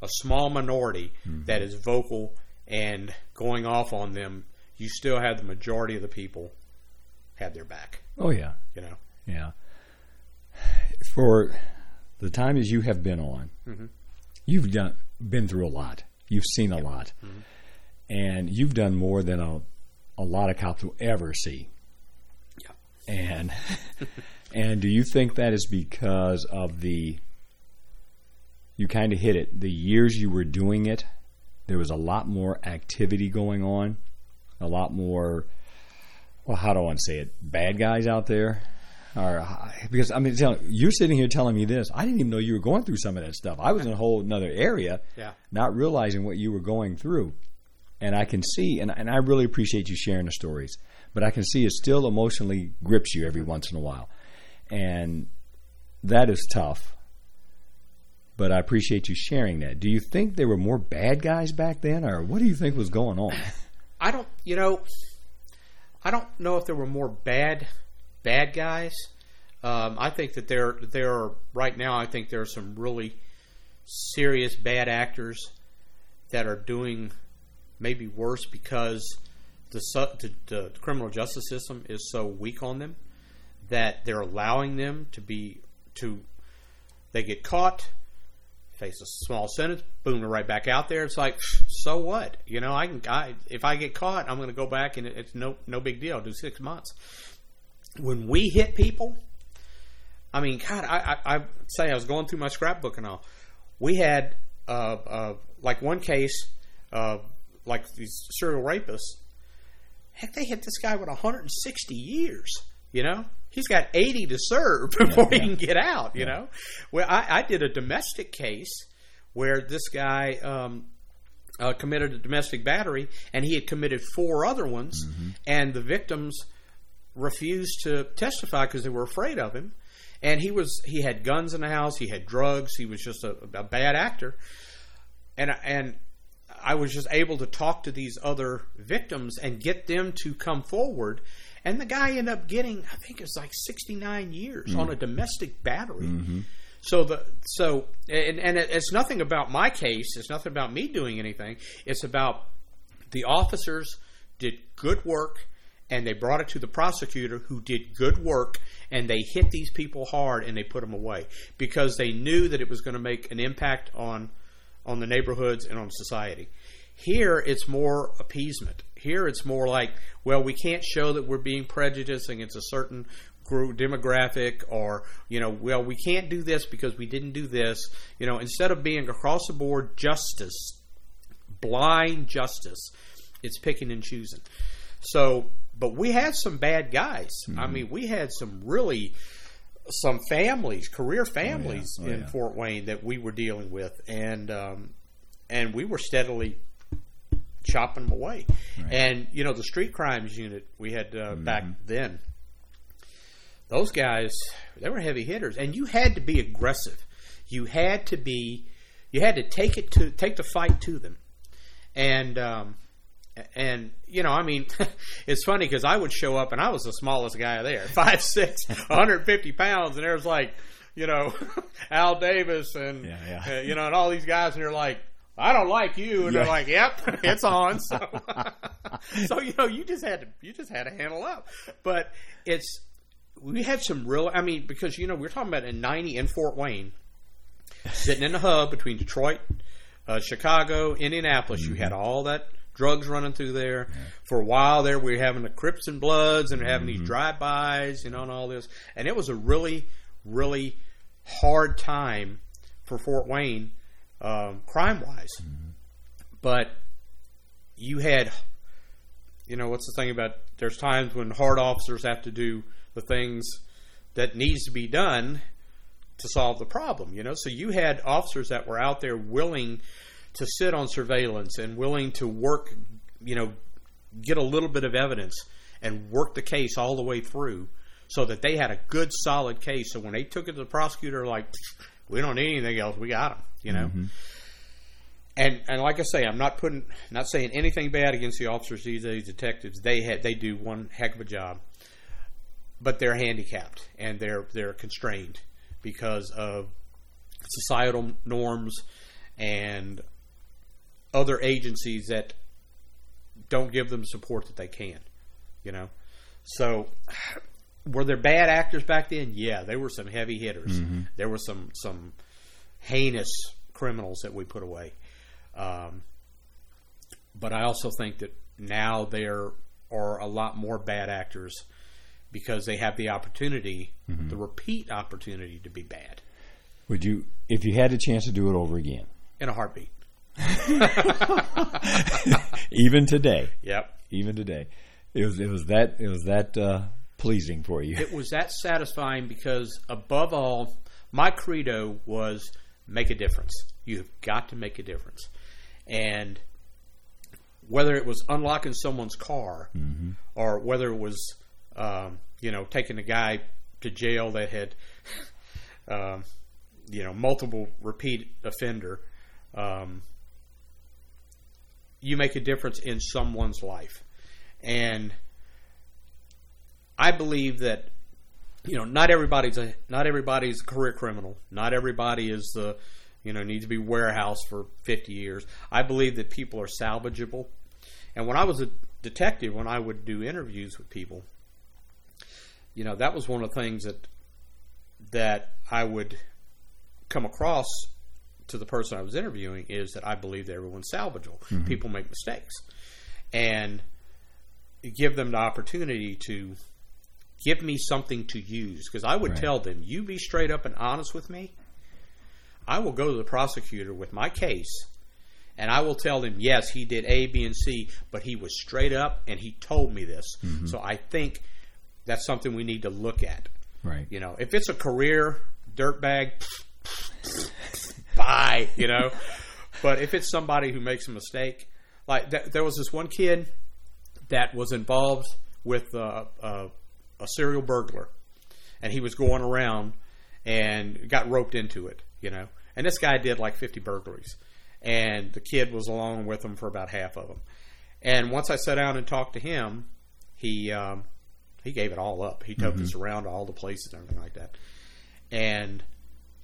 a small minority mm-hmm. that is vocal and going off on them, you still have the majority of the people have their back. Oh yeah, you know, yeah. For the time as you have been on, mm-hmm. you've done been through a lot. You've seen a lot. Mm-hmm. And you've done more than a, a lot of cops will ever see. Yeah. And and do you think that is because of the, you kind of hit it, the years you were doing it, there was a lot more activity going on, a lot more, well, how do I want to say it, bad guys out there? Or, because I mean, you're sitting here telling me this. I didn't even know you were going through some of that stuff. I was in a whole another area, yeah. not realizing what you were going through. And I can see, and, and I really appreciate you sharing the stories, but I can see it still emotionally grips you every once in a while. And that is tough. But I appreciate you sharing that. Do you think there were more bad guys back then, or what do you think was going on? I don't, you know, I don't know if there were more bad, bad guys. Um, I think that there, there are, right now, I think there are some really serious bad actors that are doing maybe worse because the, the, the criminal justice system is so weak on them that they're allowing them to be, to, they get caught, face a small sentence, boom, they're right back out there. It's like, so what? You know, I can, I, if I get caught, I'm going to go back and it's no, no big deal. I'll do six months. When we hit people, I mean, God, I, I, I say I was going through my scrapbook and all. We had, uh, uh, like one case, uh, like these serial rapists, heck, they hit this guy with one hundred sixty years, you know? He's got eighty to serve before yeah, yeah. he can get out, you yeah. know? Well, I, I did a domestic case where this guy um, uh, committed a domestic battery, and he had committed four other ones, mm-hmm. and the victims refused to testify because they were afraid of him. And he was he had guns in the house, he had drugs, he was just a, a bad actor. And and I was just able to talk to these other victims and get them to come forward. And the guy ended up getting, I think it was like sixty-nine years mm-hmm. on a domestic battery. Mm-hmm. So the, so, and, and it's nothing about my case. It's nothing about me doing anything. It's about the officers did good work, and they brought it to the prosecutor, who did good work, and they hit these people hard and they put them away because they knew that it was going to make an impact on on the neighborhoods and on society. Here, it's more appeasement. Here, it's more like, well, we can't show that we're being prejudiced against a certain group demographic, or, you know, well, we can't do this because we didn't do this. You know, instead of being across the board justice, blind justice, it's picking and choosing. So, but we had some bad guys. Mm-hmm. I mean, we had some really... some families, career families oh, yeah. Oh, in yeah. Fort Wayne that we were dealing with, and um, and we were steadily chopping them away. Right. And you know, the street crimes unit we had uh, mm-hmm. back then, those guys, they were heavy hitters, and you had to be aggressive. You had to be, You had to take it to take the fight to them, and um, and you know, I mean, it's funny because I would show up and I was the smallest guy there, five six, one hundred fifty pounds, and there was like, you know, Al Davis and yeah, yeah. Uh, you know, and all these guys, and they're like, I don't like you, and yeah. they're like, yep, it's on. So, so you know, you just had to you just had to handle up, but it's. We had some real, I mean, because, you know, we're talking about in ninety in Fort Wayne, sitting in the hub between Detroit, uh, Chicago, Indianapolis. Mm-hmm. You had all that drugs running through there. Yeah. For a while there, we were having the Crips and Bloods and having mm-hmm. these drive-bys, you know, and all this. And it was a really, really hard time for Fort Wayne, um, crime-wise. Mm-hmm. But you had, you know, what's the thing about, there's times when hard officers have to do the things that needs to be done to solve the problem, you know. So you had officers that were out there willing to sit on surveillance and willing to work, you know, get a little bit of evidence and work the case all the way through so that they had a good, solid case. So when they took it to the prosecutor, like, we don't need anything else. We got them, you know. Mm-hmm. And and like I say, I'm not putting, not saying anything bad against the officers these days, detectives. They had, they do one heck of a job. But they're handicapped and they're they're constrained because of societal norms and other agencies that don't give them support that they can, you know. So, were there bad actors back then? Yeah, there were some heavy hitters. Mm-hmm. There were some some heinous criminals that we put away. Um, but I also think that now there are a lot more bad actors. Because they have the opportunity, mm-hmm. the repeat opportunity to be bad. Would you, if you had a chance to do it over again? In a heartbeat. Even today. Yep. Even today. It was it was that it was that uh, pleasing for you. It was that satisfying because above all, my credo was make a difference. You've got to make a difference. And whether it was unlocking someone's car mm-hmm. or whether it was Um, you know, taking a guy to jail that had, um, you know, multiple repeat offender, um, you make a difference in someone's life. And I believe that, you know, not everybody's a not everybody's a career criminal. Not everybody is the, you know, needs to be warehouse for fifty years. I believe that people are salvageable. And when I was a detective, when I would do interviews with people, you know, that was one of the things that that I would come across to the person I was interviewing is that I believe that everyone's salvageable. Mm-hmm. People make mistakes. And give them the opportunity to give me something to use. Because I would right. tell them, you be straight up and honest with me. I will go to the prosecutor with my case. And I will tell them, yes, he did A, B, and C. But he was straight up and he told me this. Mm-hmm. So I think that's something we need to look at. Right. You know, if it's a career dirtbag, bye, you know. But if it's somebody who makes a mistake, like th- there was this one kid that was involved with uh, uh, a serial burglar, and he was going around and got roped into it, you know. And this guy did like fifty burglaries, and the kid was along with him for about half of them. And once I sat down and talked to him, he... Um, He gave it all up. He took mm-hmm. us around to all the places and everything like that. And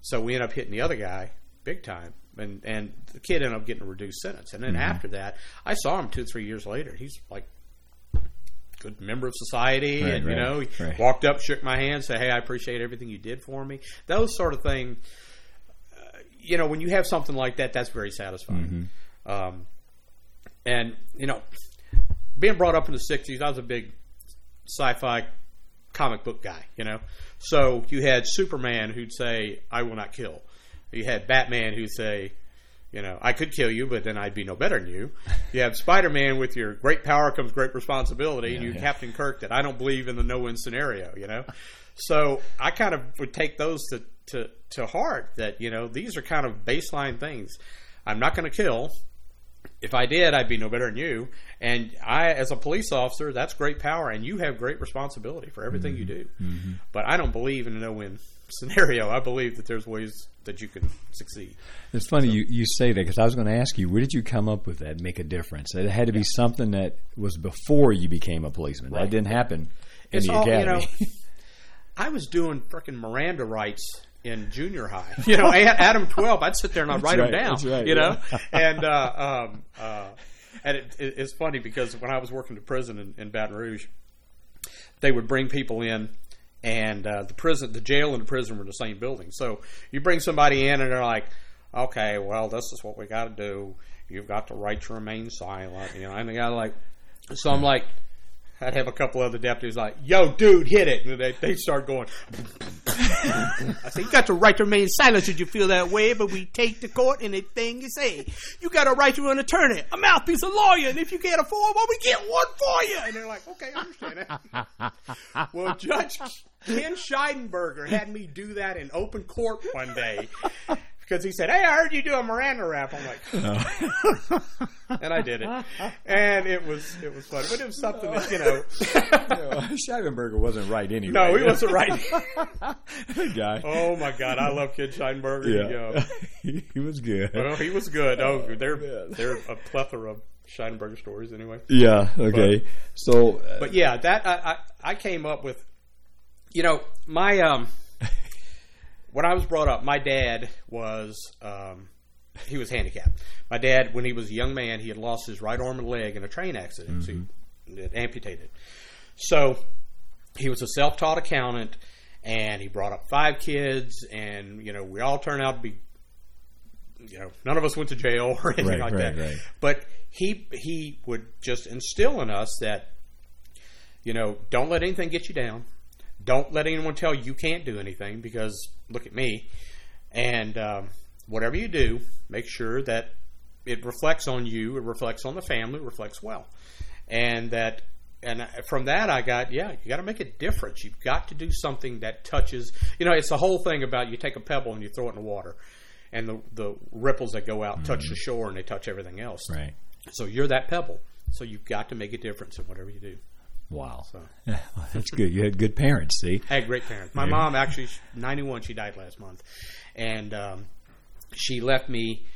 so we ended up hitting the other guy big time. And, and the kid ended up getting a reduced sentence. And then mm-hmm. after that, I saw him two or three years later. He's like a good member of society. Right, and, right, you know, he right. walked up, shook my hand, said, hey, I appreciate everything you did for me. Those sort of things, uh, you know, when you have something like that, that's very satisfying. Mm-hmm. Um, and, you know, being brought up in the sixties, I was a big sci-fi comic book guy, you know. So you had Superman who'd say, I will not kill. You had Batman who'd say, you know, I could kill you, but then I'd be no better than you. You have Spider-Man with your great power comes great responsibility, yeah, and you yeah. Captain Kirk that I don't believe in the no-win scenario, you know. So I kind of would take those to, to, to heart that, you know, these are kind of baseline things. I'm not going to kill. If I did, I'd be no better than you. And I, as a police officer, that's great power, and you have great responsibility for everything mm-hmm. you do. Mm-hmm. But I don't believe in a no-win scenario, I believe that there's ways that you can succeed. It's funny so. you, you say that, because I was going to ask you, where did you come up with that, make a difference? It had to be yeah. something that was before you became a policeman. Right. That didn't happen in it's the all, academy. You know, I was doing frickin' Miranda rights in junior high. You know, Adam twelve, I'd sit there and I'd write right, them down, right, you know? Yeah. And uh, um, uh, and it, it, it's funny because when I was working at prison in, in Baton Rouge, they would bring people in, and uh, the prison, the jail and the prison were in the same building. So you bring somebody in and they're like, okay, well, this is what we got to do. You've got the right to remain silent. You know, and the guy like, so I'm like, I'd have a couple other deputies like, yo, dude, hit it. And they they start going. I said, you got the right to remain silent should you feel that way, but we take to court anything you say. You got a right to an attorney, a mouthpiece, a lawyer, and if you can't afford one, we get one for you. And they're like, okay, I understand that. Well, Judge Ken Scheidenberger had me do that in open court one day. Because he said, hey, I heard you do a Miranda rap. I'm like, oh. And I did it. And it was it was fun. But it was something that, you know. No, Scheidenberger wasn't right anyway. No, he wasn't right. Good guy. Oh, my God. I love Kid Scheidenberger. Yeah. He, he was good. Well, he was good. Oh, oh they're, they're a plethora of Scheidenberger stories anyway. Yeah, okay. But, so, uh, but yeah, that I, I, I came up with, you know, my um. When I was brought up, my dad was, um, he was handicapped. My dad, when he was a young man, he had lost his right arm and leg in a train accident. Mm-hmm. So he had amputated. So he was a self-taught accountant, and he brought up five kids, and, you know, we all turned out to be, you know, none of us went to jail or anything right, like right, that. Right. But he he would just instill in us that, you know, don't let anything get you down. Don't let anyone tell you you can't do anything, because look at me. And um, whatever you do, make sure that it reflects on you, it reflects on the family, it reflects well. And that, and from that I got, yeah, you got to make a difference. You've got to do something that touches. You know, it's the whole thing about you take a pebble and you throw it in the water, and the the ripples that go out mm-hmm. touch the shore and they touch everything else. Right. So you're that pebble. So you've got to make a difference in whatever you do. Wow. So. Yeah, well, that's good. You had good parents, see? I had great parents. My yeah. mom, actually, ninety-one, she died last month. And um, she left me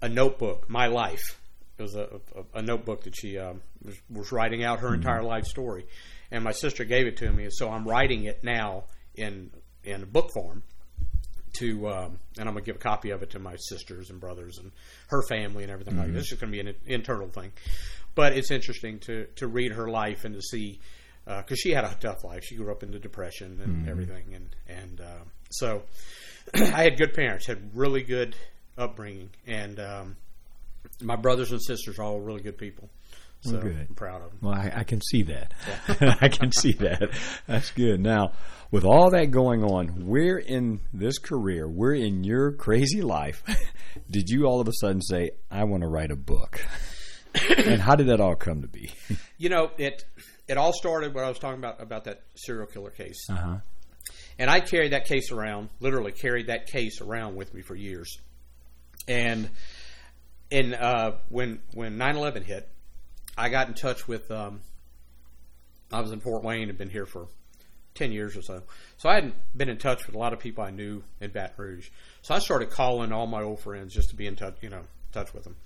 a notebook, My Life. It was a, a, a notebook that she um, was, was writing out her mm-hmm. entire life story. And my sister gave it to me, and so I'm writing it now in in book form. To um, and I'm going to give a copy of it to my sisters and brothers and her family and everything mm-hmm. like that. This is going to be an internal thing. But it's interesting to, to read her life and to see, because uh, she had a tough life. She grew up in the Depression and mm-hmm. everything. And, and uh, so I had good parents, had really good upbringing. And um, my brothers and sisters are all really good people. So good. I'm proud of them. Well, I, I can see that. Yeah. I can see that. That's good. Now, with all that going on, we're in this career, we're in your crazy life. Did you all of a sudden say, I want to write a book? And how did that all come to be? You know, it it all started when I was talking about, about that serial killer case. Uh-huh. And I carried that case around, literally carried that case around with me for years. And in, uh, when when nine eleven hit, I got in touch with, um, I was in Fort Wayne and been here for ten years or so. So I hadn't been in touch with a lot of people I knew in Baton Rouge. So I started calling all my old friends just to be in touch, you know, in touch with them.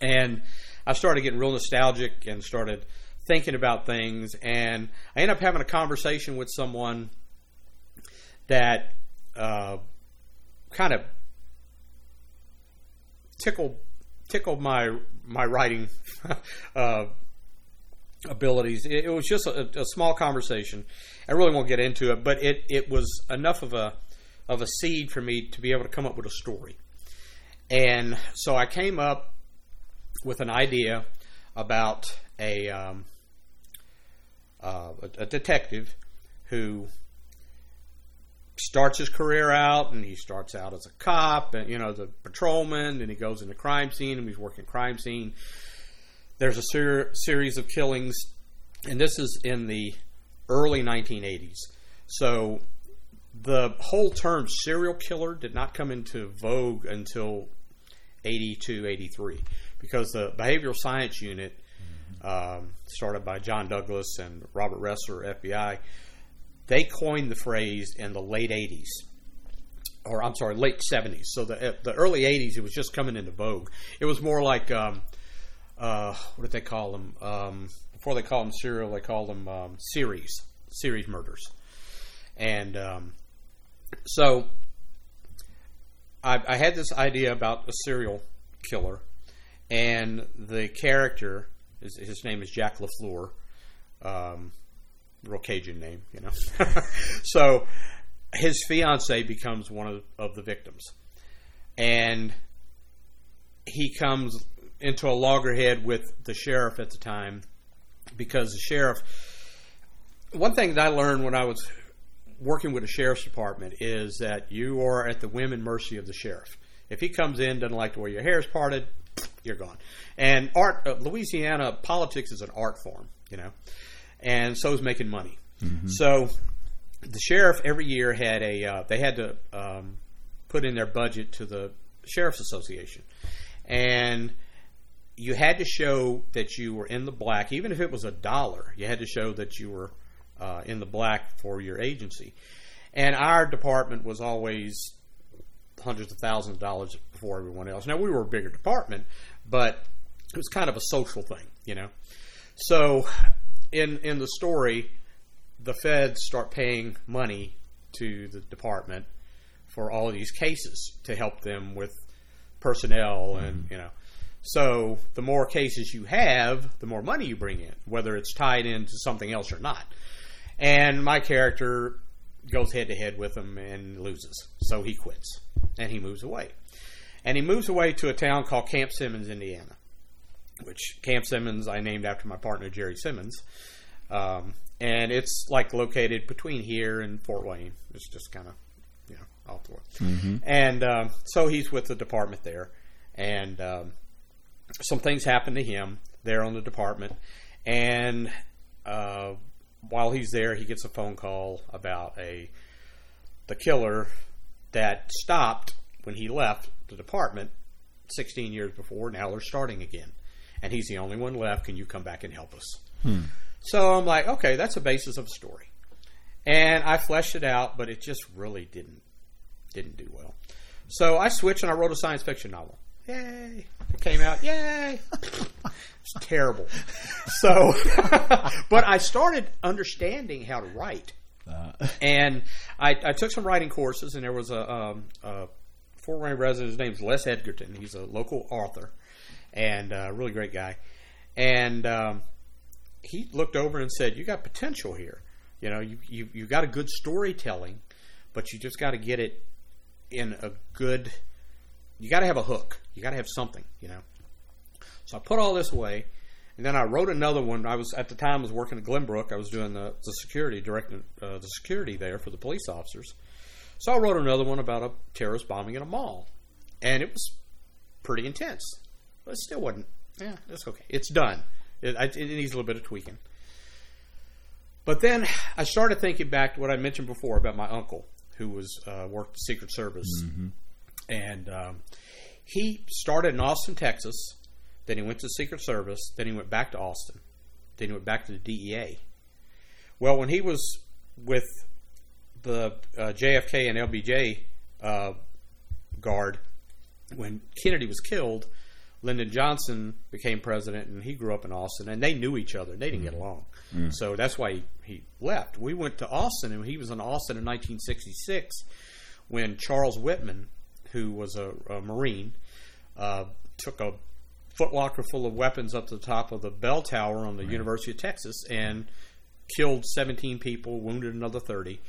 And I started getting real nostalgic and started thinking about things. And I ended up having a conversation with someone that uh, kind of tickled tickled my my writing uh, abilities. It, it was just a, a small conversation. I really won't get into it, but it, it was enough of a of a seed for me to be able to come up with a story. And so I came up with an idea about a um, uh, a, a detective who starts his career out, and he starts out as a cop, and you know, the patrolman, then he goes into crime scene, and he's working crime scene. There's a ser- series of killings, and this is in the early nineteen eighties. So the whole term serial killer did not come into vogue until eighty-two, eighty-three, because the behavioral science unit, um, started by John Douglas and Robert Resser, F B I, they coined the phrase in the late eighties. or I'm sorry, late seventies. So the the early eighties, it was just coming into vogue. It was more like, um, uh, what did they call them? Um, before they called them serial, they called them um, series, series murders. And um, so I, I had this idea about a serial killer, and the character, his, his name is Jack LaFleur, um, real Cajun name, you know. So his fiance becomes one of, of the victims, and he comes into a loggerhead with the sheriff at the time, because the sheriff, one thing that I learned when I was working with a sheriff's department is that you are at the whim and mercy of the sheriff. If he comes in, doesn't like the way your hair is parted, you're gone. And art, uh, Louisiana politics is an art form, you know, and so is making money. Mm-hmm. So the sheriff every year had a, uh, they had to um, put in their budget to the Sheriff's Association. And you had to show that you were in the black, even if it was a dollar, you had to show that you were uh, in the black for your agency. And our department was always hundreds of thousands of dollars before everyone else. Now, we were a bigger department, but it was kind of a social thing, you know. So in in the story, the feds start paying money to the department for all of these cases to help them with personnel and, mm. you know. So the more cases you have, the more money you bring in, whether it's tied into something else or not. And my character goes head-to-head with him and loses. So he quits, and he moves away. And he moves away to a town called Camp Simmons, Indiana, which Camp Simmons I named after my partner, Jerry Simmons. Um, and it's, like, located between here and Fort Wayne. It's just kind of, you know, all through. Mm-hmm. And um, so he's with the department there, and Um, some things happen to him there on the department, and uh, while he's there, he gets a phone call about a the killer that stopped when he left the department sixteen years before. Now they're starting again, and he's the only one left. Can you come back and help us? Hmm. So I'm like, okay, that's the basis of a story, and I fleshed it out, but it just really didn't didn't do well. So I switched and I wrote a science fiction novel. Yay! It came out. Yay! It's terrible. So, but I started understanding how to write, uh. and I, I took some writing courses. And there was a, um, a Fort Wayne resident. His name's Les Edgerton. He's a local author and a really great guy. And um, he looked over and said, "You got potential here. You know, you you you got a good storytelling, but you just got to get it in a good." You got to have a hook. You got to have something, you know. So I put all this away, and then I wrote another one. I was at the time I was working at Glenbrook. I was doing the, the security, directing uh, the security there for the police officers. So I wrote another one about a terrorist bombing in a mall, and it was pretty intense. But it still wasn't. Yeah, it's okay. It's done. It, it needs a little bit of tweaking. But then I started thinking back to what I mentioned before about my uncle, who was uh, worked Secret Service. Mm-hmm. And um, he started in Austin, Texas. Then he went to the Secret Service. Then he went back to Austin. Then he went back to the D E A. Well, when he was with the uh, J F K and L B J uh, guard, when Kennedy was killed, Lyndon Johnson became president, and he grew up in Austin. And they knew each other. They didn't mm. get along. Mm. So that's why he, he left. We went to Austin, and he was in Austin in nineteen sixty-six when Charles Whitman, who was a, a Marine, uh, took a footlocker full of weapons up to the top of the bell tower on the right. University of Texas and killed seventeen people, wounded another thirty.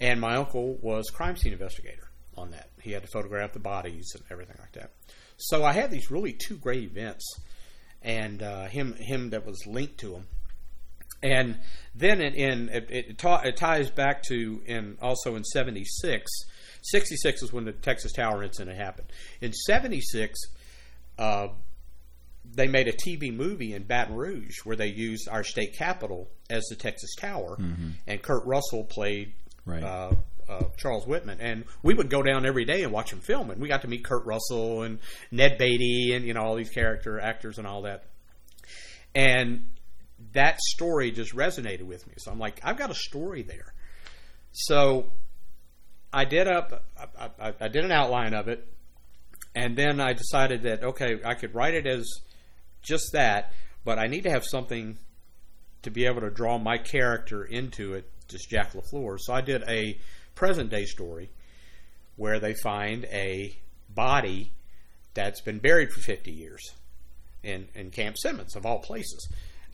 And my uncle was crime scene investigator on that. He had to photograph the bodies and everything like that. So I had these really two great events, and uh, him him that was linked to him. And then in, in it, it, ta- it ties back to, in, also in seventy-six, sixty-six is when the Texas Tower incident happened. In seventy-six, uh, they made a T V movie in Baton Rouge where they used our state capitol as the Texas Tower, mm-hmm. and Kurt Russell played right. uh, uh, Charles Whitman. And we would go down every day and watch him film, and we got to meet Kurt Russell and Ned Beatty and, you know, all these character actors and all that. And that story just resonated with me. So I'm like, I've got a story there. So I did up, I, I, I did an outline of it, and then I decided that, okay, I could write it as just that, but I need to have something to be able to draw my character into it, just Jack LaFleur. So I did a present-day story where they find a body that's been buried for fifty years in, in Camp Simmons, of all places.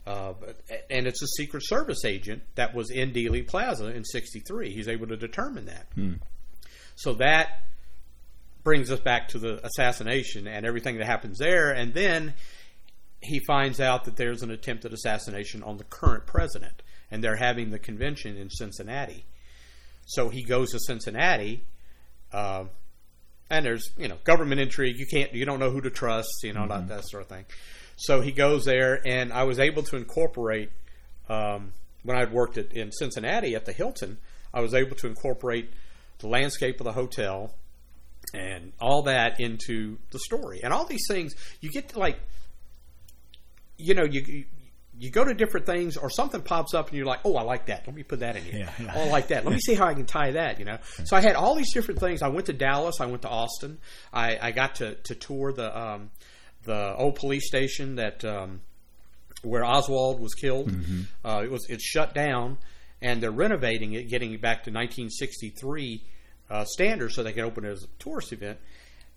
Uh, and it's a Secret Service agent that was in Dealey Plaza in sixty-three. He's able to determine that. Hmm. So that brings us back to the assassination and everything that happens there. And then he finds out that there's an attempted assassination on the current president, and they're having the convention in Cincinnati. So he goes to Cincinnati, uh, and there's, you know, government intrigue. You can't, you don't know who to trust, you know, mm-hmm. that, that sort of thing. So he goes there, and I was able to incorporate, um, when I'd worked at, in Cincinnati at the Hilton, I was able to incorporate the landscape of the hotel and all that into the story. And all these things, you get to, like, you know, you you go to different things, or something pops up and you're like, oh, I like that. Let me put that in here. Yeah. Oh, I like that. Let me see how I can tie that, you know. So I had all these different things. I went to Dallas. I went to Austin. I, I got to, to tour the um, the old police station that um, where Oswald was killed. Mm-hmm. Uh, it was it's shut down, and they're renovating it, getting it back to nineteen sixty-three uh, standards so they can open it as a tourist event.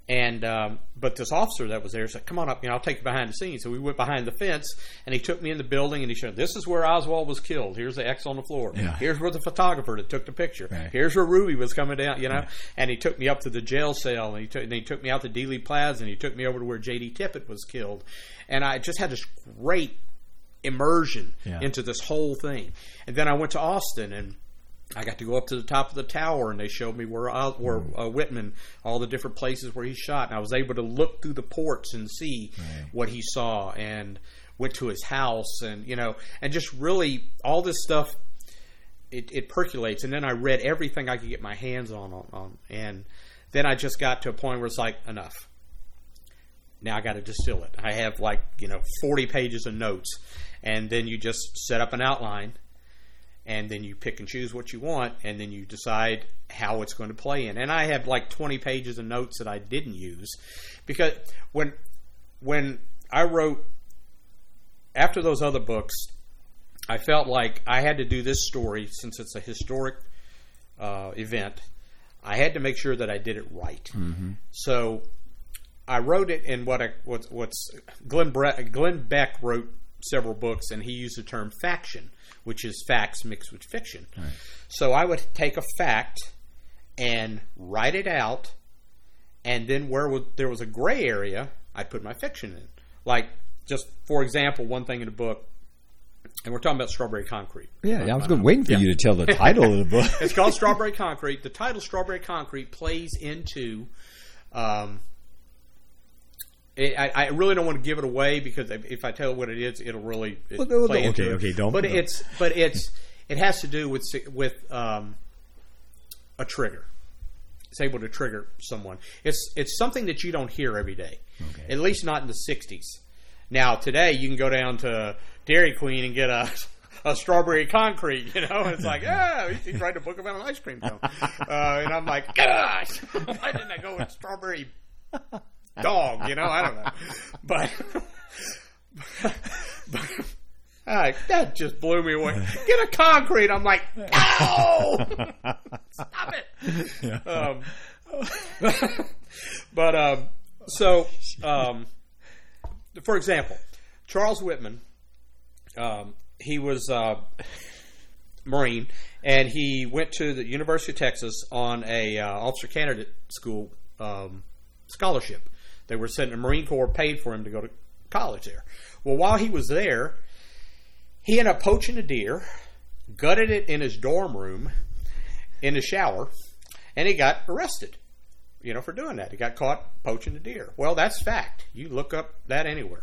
And um, but this officer that was there said, "Come on up, you know, I'll take you behind the scenes." So we went behind the fence, and he took me in the building, and he showed, "This is where Oswald was killed. Here's the X on the floor. Yeah. Here's where the photographer that took the picture. Right. Here's where Ruby was coming down." You know, right. And he took me up to the jail cell, and he took and he took me out to Dealey Plaza, and he took me over to where J D Tippett was killed, and I just had this great immersion yeah. into this whole thing. And then I went to Austin, and I got to go up to the top of the tower, and they showed me where uh, where uh, Whitman, all the different places where he shot. And I was able to look through the ports and see right. what he saw, and went to his house, and you know, and just really all this stuff. It, it percolates, and then I read everything I could get my hands on, on, on, and then I just got to a point where it's like, enough. Now I got to distill it. I have like you know forty pages of notes, and then you just set up an outline. And then you pick and choose what you want, and then you decide how it's going to play in. And I had like twenty pages of notes that I didn't use, because when when I wrote, after those other books, I felt like I had to do this story, since it's a historic uh, event. I had to make sure that I did it right. Mm-hmm. So I wrote it in what I, what's, what's Glenn, Bre- Glenn Beck wrote several books, and he used the term faction, which is facts mixed with fiction. Right. So I would take a fact and write it out, and then where would, there was a gray area, I'd put my fiction in. Like, just for example, one thing in the book, and we're talking about Strawberry Concrete. Yeah, I was going waiting for yeah. you to tell the title of the book. It's called Strawberry Concrete. The title Strawberry Concrete plays into... Um, It, I, I really don't want to give it away, because if I tell what it is, it'll really it well, no, play no, into okay, it. Okay, don't. But no. it's but it's it has to do with with um, a trigger. It's able to trigger someone. It's it's something that you don't hear every day, okay. At least not in the sixties. Now today, you can go down to Dairy Queen and get a a Strawberry Concrete. You know, and it's like, ah, oh, he's writing a book about an ice cream cone, uh, and I'm like, gosh, why didn't I go with Strawberry? Dog, you know, I don't know, but, but, but uh, that just blew me away. Get a concrete. I'm like, no, stop it. Yeah. Um, but um, so, um, for example, Charles Whitman, um, he was uh, Marine, and he went to the University of Texas on a uh, officer candidate school um, scholarship. They were sent, the Marine Corps paid for him to go to college there. Well, while he was there, he ended up poaching a deer, gutted it in his dorm room, in the shower, and he got arrested, you know, for doing that. He got caught poaching a deer. Well, that's fact. You look up that anywhere.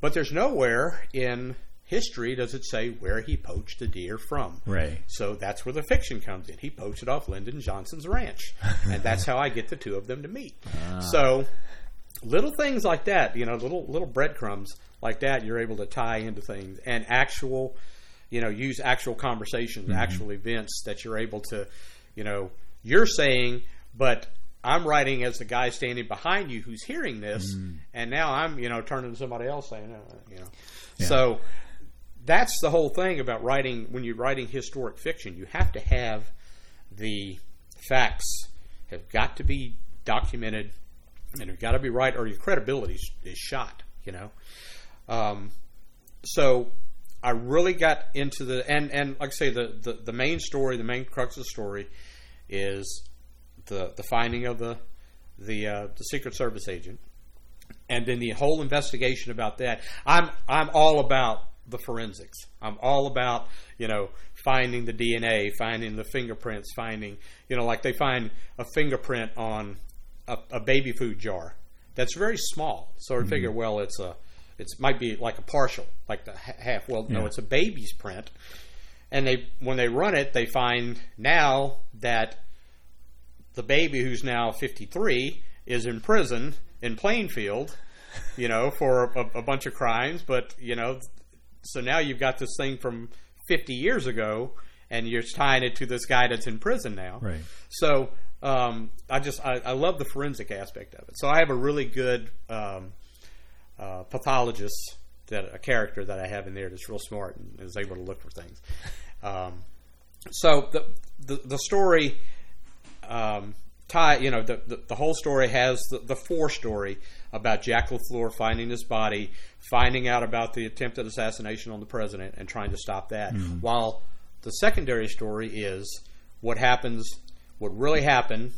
But there's nowhere in history does it say where he poached the deer from. Right. So that's where the fiction comes in. He poached it off Lyndon Johnson's ranch. And that's how I get the two of them to meet. Ah. So... little things like that, you know, little little breadcrumbs like that, you're able to tie into things, and actual, you know, use actual conversations, mm-hmm. actual events that you're able to, you know, you're saying, but I'm writing as the guy standing behind you who's hearing this, mm. and now I'm, you know, turning to somebody else saying, oh, you know. Yeah. So that's the whole thing about writing. When you're writing historic fiction, you have to have the facts have got to be documented and have got to be right, or your credibility is shot, you know. Um, so I really got into the, and, and like I say, the, the, the main story, the main crux of the story is the the finding of the the uh, the Secret Service agent, and then the whole investigation about that. I'm I'm all about the forensics. I'm all about, you know, finding the D N A, finding the fingerprints, finding, you know, like they find a fingerprint on a, a baby food jar that's very small. So I mm-hmm. figure, well, it's a it might be like a partial, like the half. Well, yeah. no, it's a baby's print. And they when they run it, they find now that the baby, who's now fifty-three, is in prison in Plainfield, you know, for a, a bunch of crimes. But, you know, so now you've got this thing from fifty years ago, and you're tying it to this guy that's in prison now. Right. So um, I just I, I love the forensic aspect of it. So I have a really good um, uh, pathologist, that a character that I have in there that's real smart and is able to look for things. Um, so the the, the story. Um, tie, you know, the, the, the whole story has the, the fore story about Jack LaFleur finding his body, finding out about the attempted assassination on the president, and trying to stop that. Mm-hmm. While the secondary story is what happens, what really happened,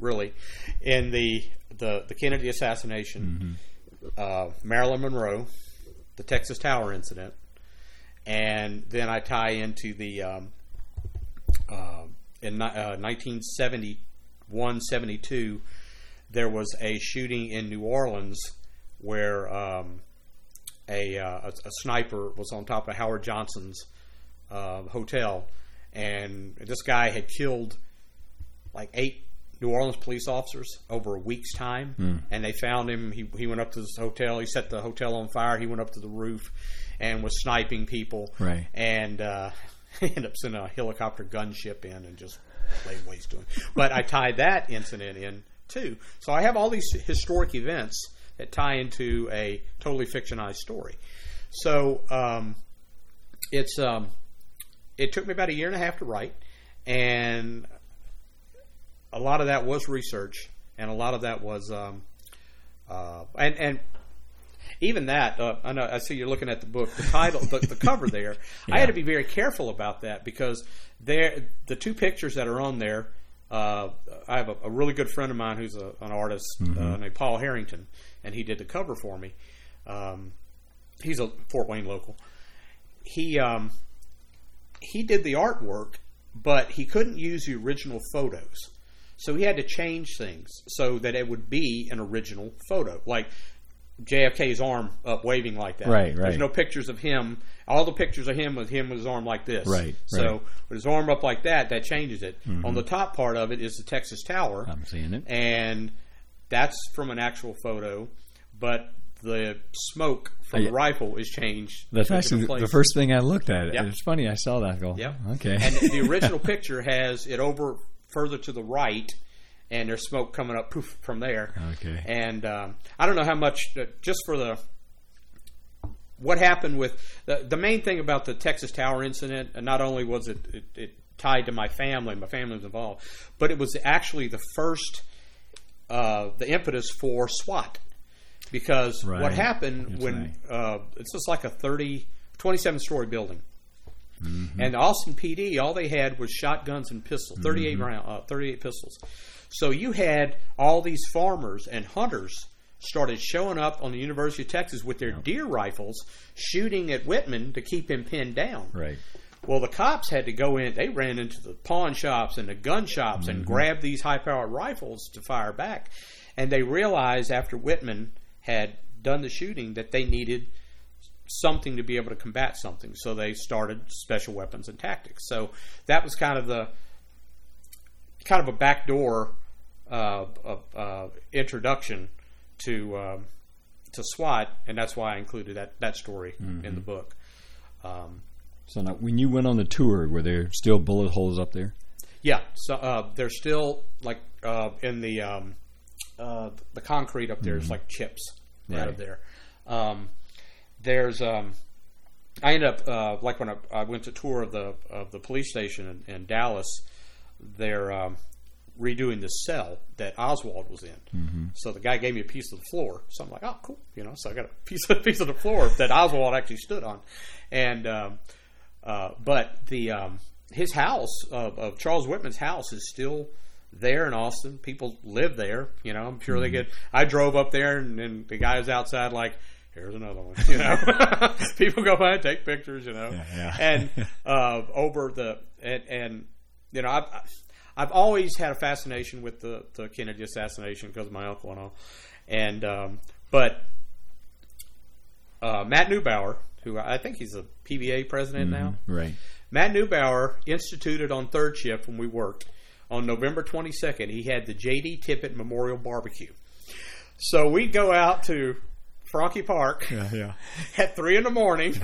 really, in the the, the Kennedy assassination, mm-hmm. uh, Marilyn Monroe, the Texas Tower incident, and then I tie into the. Um, uh, In uh, nineteen seventy-one seventy-two, there was a shooting in New Orleans where um, a, uh, a a sniper was on top of Howard Johnson's uh, hotel, and this guy had killed like eight New Orleans police officers over a week's time, mm. and they found him. He he went up to this hotel. He set the hotel on fire. He went up to the roof and was sniping people. Right. And Uh, end up sending a helicopter gunship in and just laid waste to him. But I tied that incident in too. So I have all these historic events that tie into a totally fictionized story. So um, it's um, it took me about a year and a half to write, and a lot of that was research, and a lot of that was um, uh, and and. Even that, uh, I know. I see you're looking at the book, the title, the, the cover there. Yeah. I had to be very careful about that because there, the two pictures that are on there. Uh, I have a, a really good friend of mine who's a, an artist mm-hmm. uh, named Paul Harrington, and he did the cover for me. Um, he's a Fort Wayne local. He um, he did the artwork, but he couldn't use the original photos, so he had to change things so that it would be an original photo, like J F K's arm up waving like that. Right, right. There's no pictures of him. All the pictures of him with him with his arm like this. Right, so right. with his arm up like that, that changes it. Mm-hmm. On the top part of it is the Texas Tower. I'm seeing it. And that's from an actual photo, but the smoke from I, the rifle is changed. That's actually the first thing I looked at. Yep. It's funny, I saw that. I go, yep. Okay. And the original picture has it over further to the right, and there's smoke coming up, poof, from there. Okay. And um, I don't know how much, uh, just for the, what happened with, the, the main thing about the Texas Tower incident, and not only was it, it, it tied to my family, my family was involved, but it was actually the first, uh, the impetus for SWAT. Because right. what happened That's when, right. uh, it's just like a thirty, twenty-seven story building. Mm-hmm. And the Austin P D, all they had was shotguns and pistols, thirty-eight mm-hmm. round, uh, thirty-eight pistols. So you had all these farmers and hunters started showing up on the University of Texas with their yep. deer rifles, shooting at Whitman to keep him pinned down. Right. Well, the cops had to go in. They ran into the pawn shops and the gun shops mm-hmm. and grabbed these high-powered rifles to fire back. And they realized after Whitman had done the shooting that they needed something to be able to combat something. So they started special weapons and tactics. So that was kind of the kind of a backdoor Uh, uh, uh, introduction to um, to SWAT, and that's why I included that, that story mm-hmm. in the book. Um, so now, when you went on the tour, were there still bullet holes up there? Yeah, so uh, they're still like uh, in the um, uh, the concrete up there is mm-hmm. like chips right. out of there. Um, there's um, I ended up uh, like when I, I went to tour of the of the police station in, in Dallas. They're um, redoing the cell that Oswald was in. Mm-hmm. So the guy gave me a piece of the floor. So I'm like, oh, cool, you know. So I got a piece of piece of the floor that Oswald actually stood on, and um, uh, but the um, his house of, of Charles Whitman's house is still there in Austin. People live there, you know. I'm sure mm-hmm. they get. I drove up there, and, and the guy was outside like, here's another one, you know. People go by and take pictures, you know. Yeah, yeah. And uh, over the and and. You know, I've I've always had a fascination with the, the Kennedy assassination because of my uncle and all, and um, but uh, Matt Neubauer, who I think he's a P B A president mm, now, right? Matt Neubauer instituted on third shift when we worked on November twenty-second. He had the J D Tippett Memorial Barbecue, so we'd go out to Franke Park yeah, yeah. at three in the morning,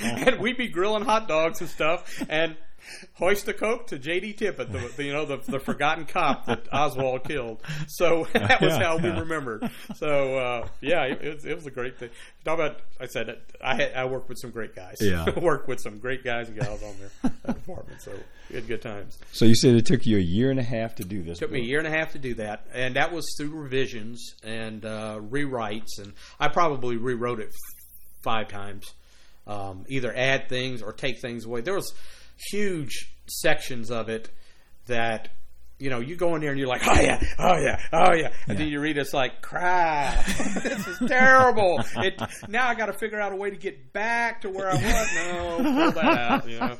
and we'd be grilling hot dogs and stuff, and hoist the coat to J D Tippett, the, the, you know, the, the forgotten cop that Oswald killed. So that was yeah, how yeah. we remembered. So uh, yeah, it, it, was, it was a great thing. Talk about, I said I had, I worked with some great guys. Yeah, worked with some great guys and gals on their department. So we had good times. So you said it took you a year and a half to do this. It took book. me a year and a half to do that, and that was through revisions and uh, rewrites, and I probably rewrote it five times, um, either add things or take things away. There was huge sections of it that, you know, you go in there and you're like, oh yeah, oh yeah, oh yeah, and yeah. then you read it's like, crap, this is terrible. It now I got to figure out a way to get back to where I was. No, pull that out. You know,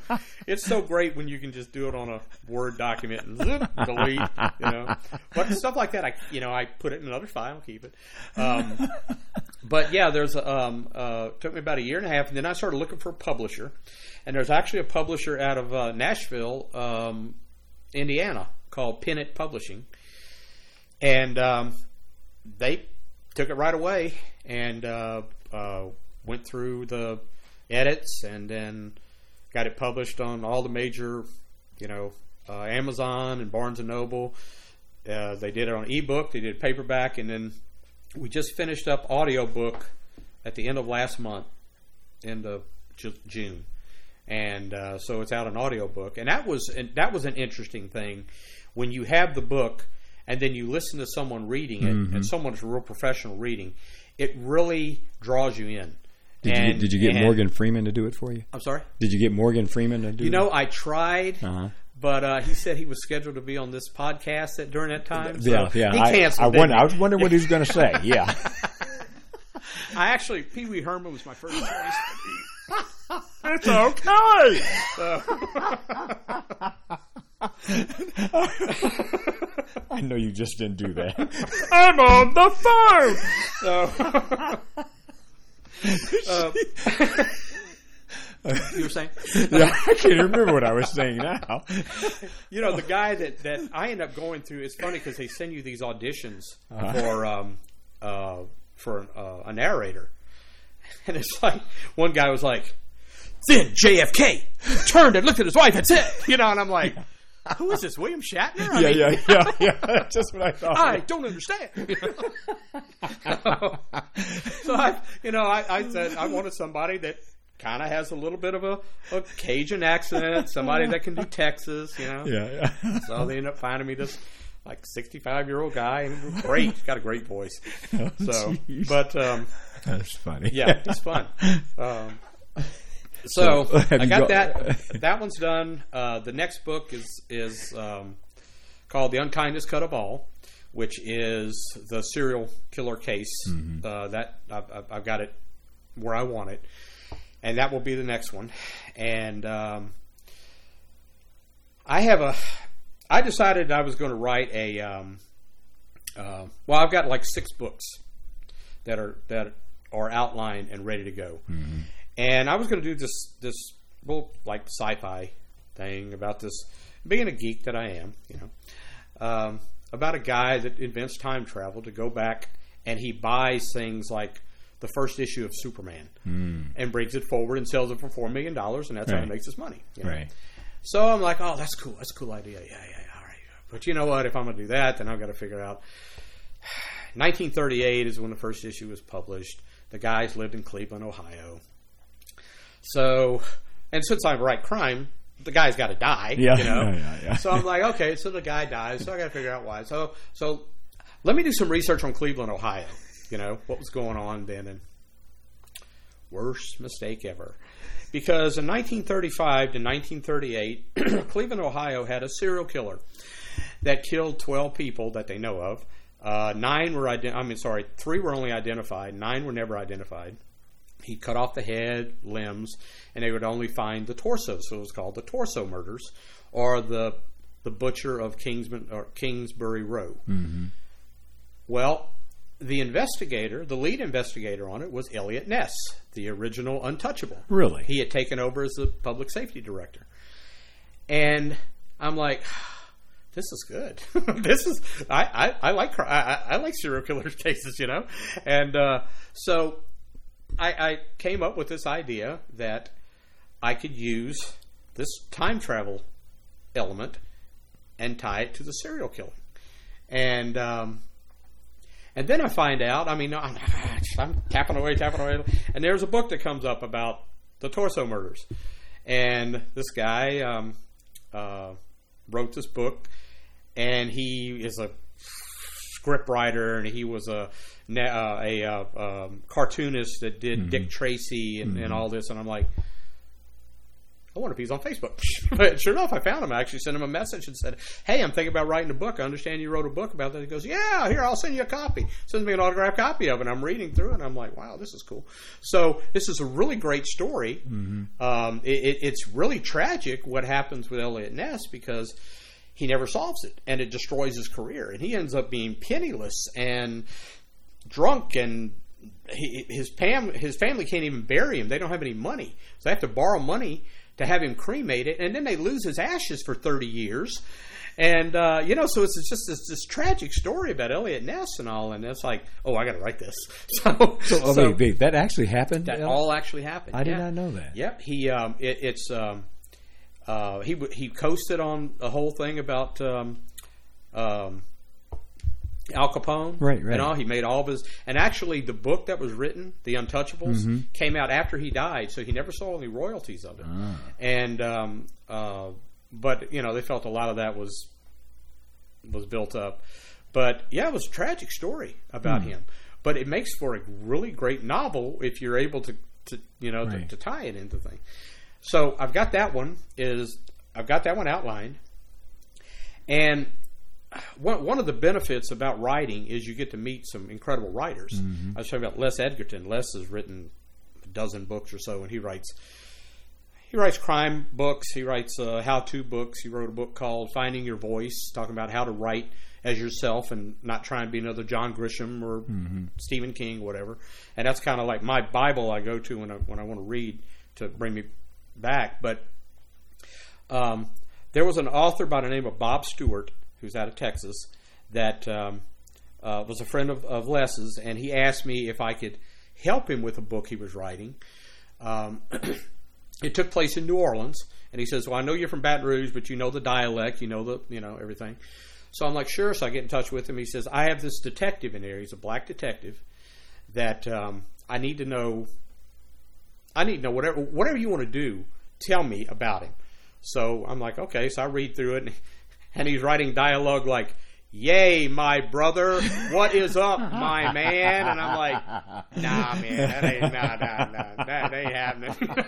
it's so great when you can just do it on a Word document and zip, delete. You know, but stuff like that, I you know I put it in another file, keep it. Um, but yeah, there's um uh took me about a year and a half, and then I started looking for a publisher. And there's actually a publisher out of uh, Nashville, um, Indiana, called Pennant Publishing. And um, they took it right away and uh, uh, went through the edits and then got it published on all the major, you know, uh, Amazon and Barnes and Noble. Uh, they did it on ebook, they did paperback, and then we just finished up audiobook at the end of last month, end of June. And uh, so it's out an audiobook, and that was and that was an interesting thing when you have the book and then you listen to someone reading it, mm-hmm. and someone's a real professional reading, it really draws you in. Did and, you get, did you get and, Morgan Freeman to do it for you? I'm sorry? Did you get Morgan Freeman to do it? You know, it? I tried, uh-huh. but uh, he said he was scheduled to be on this podcast at, during that time. So yeah, yeah. He canceled. I, I, wonder, I was wondering what he was going to say. Yeah. I actually, Pee Wee Herman was my first choice. It's okay. So. I know you just didn't do that. I'm on the phone. So, uh, you were saying? Yeah, I can't remember what I was saying now. You know, the guy that, that I end up going through. It's funny because they send you these auditions uh-huh. for um, uh, for uh, a narrator, and it's like one guy was like, then J F K turned and looked at his wife and said, you know, and I'm like, who is this, William Shatner? I yeah, mean, yeah, yeah, yeah. That's just what I thought. I don't understand. You know? So, I, you know, I, I said I wanted somebody that kind of has a little bit of a, a Cajun accent, somebody that can do Texas, you know. Yeah, yeah. So they end up finding me this, like, sixty-five-year-old guy, and great. He's got a great voice. Oh, so, geez. But. Um, That's funny. Yeah, it's fun. Um So, so I got, got that. That one's done. Uh, the next book is is um, called The Unkindest Cut of All, which is the serial killer case. Mm-hmm. Uh, that I've, I've got it where I want it, and that will be the next one. And um, I have a. I decided I was going to write a. Um, uh, well, I've got like six books that are that are outlined and ready to go. Mm-hmm. And I was going to do this this little like sci-fi thing about this, being a geek that I am, you know, um, about a guy that invents time travel to go back and he buys things like the first issue of Superman mm. and brings it forward and sells it for four million dollars, and that's right. how he makes his money. You know? Right. So I'm like, oh, that's cool. That's a cool idea. Yeah, yeah, yeah. All right. But you know what? If I'm going to do that, then I've got to figure out. nineteen thirty-eight is when the first issue was published. The guys lived in Cleveland, Ohio. So, and since I write crime, the guy's got to die. Yeah, you know? yeah, yeah, yeah. So I'm like, okay, so the guy dies. So I got to figure out why. So, so let me do some research on Cleveland, Ohio. You know, what was going on then. And worst mistake ever. Because in nineteen thirty-five to nineteen thirty-eight, Cleveland, Ohio had a serial killer that killed twelve people that they know of. Uh, nine were, ident- I mean, sorry, three were only identified. Nine were never identified. He cut off the head, limbs, and they would only find the torso. So it was called the Torso Murders, or the the Butcher of Kingsman, or Kingsbury Row. Mm-hmm. Well, the investigator, the lead investigator on it was Elliot Ness, the original untouchable. Really? He had taken over as the public safety director. And I'm like, this is good. This is, I, I, I like, I, I like serial killer cases, you know? And uh, so I, I came up with this idea that I could use this time travel element and tie it to the serial killer. And, um, And then I find out, I mean, I'm, I'm tapping away, tapping away. And there's a book that comes up about the Torso Murders. And this guy um, uh, wrote this book. And he is a script writer. And he was a, a, a, a cartoonist that did mm-hmm. Dick Tracy and, mm-hmm. and all this. And I'm like, I wonder if he's on Facebook. But sure enough, I found him. I actually sent him a message and said, hey, I'm thinking about writing a book. I understand you wrote a book about that. He goes, yeah, here, I'll send you a copy. Sends me an autographed copy of it. I'm reading through it, and I'm like, wow, this is cool. So this is a really great story. Mm-hmm. Um, it, it, it's really tragic what happens with Elliot Ness, because he never solves it, and it destroys his career. And he ends up being penniless and drunk, and he, his, fam- his family can't even bury him. They don't have any money. So they have to borrow money to have him cremated, and then they lose his ashes for thirty years. And, uh, you know, so it's, it's just this, this tragic story about Elliot Ness and all, and it's like, oh, I got to write this. So, so, oh, so wait, wait, that actually happened? That Elliot? All actually happened. I yeah. did not know that. Yep. He um, it, it's um, uh, he he coasted on a whole thing about um, um, Al Capone. Right, right. And all. He made all of his... And actually, the book that was written, The Untouchables, mm-hmm. came out after he died, so he never saw any royalties of it. Ah. And, um, uh, but, you know, they felt a lot of that was was built up. But, yeah, it was a tragic story about mm. him. But it makes for a really great novel if you're able to, to you know, right. to, to tie it into things. So I've got that one. Is I've got that one outlined. And... One of the benefits about writing is you get to meet some incredible writers. Mm-hmm. I was talking about Les Edgerton. Les has written a dozen books or so, and he writes he writes crime books. He writes uh, how-to books. He wrote a book called Finding Your Voice, talking about how to write as yourself and not try and be another John Grisham or mm-hmm. Stephen King, whatever. And that's kind of like my Bible I go to when I, when I want to read to bring me back. But um, there was an author by the name of Bob Stewart, who's out of Texas, that um, uh, was a friend of, of Les's, and he asked me if I could help him with a book he was writing. Um, it took place in New Orleans, and he says, well, I know you're from Baton Rouge, but you know the dialect, you know the, you know everything. So I'm like, sure, so I get in touch with him. He says, I have this detective in here, he's a black detective, that um, I need to know, I need to know whatever, whatever you want to do, tell me about him. So I'm like, okay, so I read through it, and And he's writing dialogue like, yay, my brother, what is up, my man? And I'm like, nah, man, that ain't, nah, nah, nah, that ain't happening.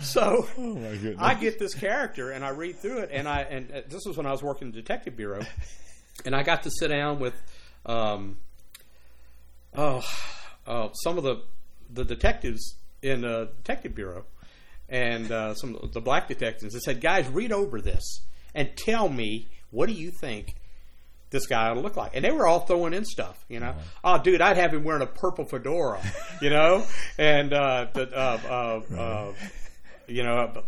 So oh my goodness. I get this character, and I read through it, and I and this was when I was working in the detective bureau, and I got to sit down with um, oh, uh, some of the, the detectives in the detective bureau, and uh, some of the black detectives. They said, guys, read over this. And tell me, what do you think this guy ought to look like? And they were all throwing in stuff, you know. Mm-hmm. Oh, dude, I'd have him wearing a purple fedora, you know, and uh, the, uh, uh, uh, you know,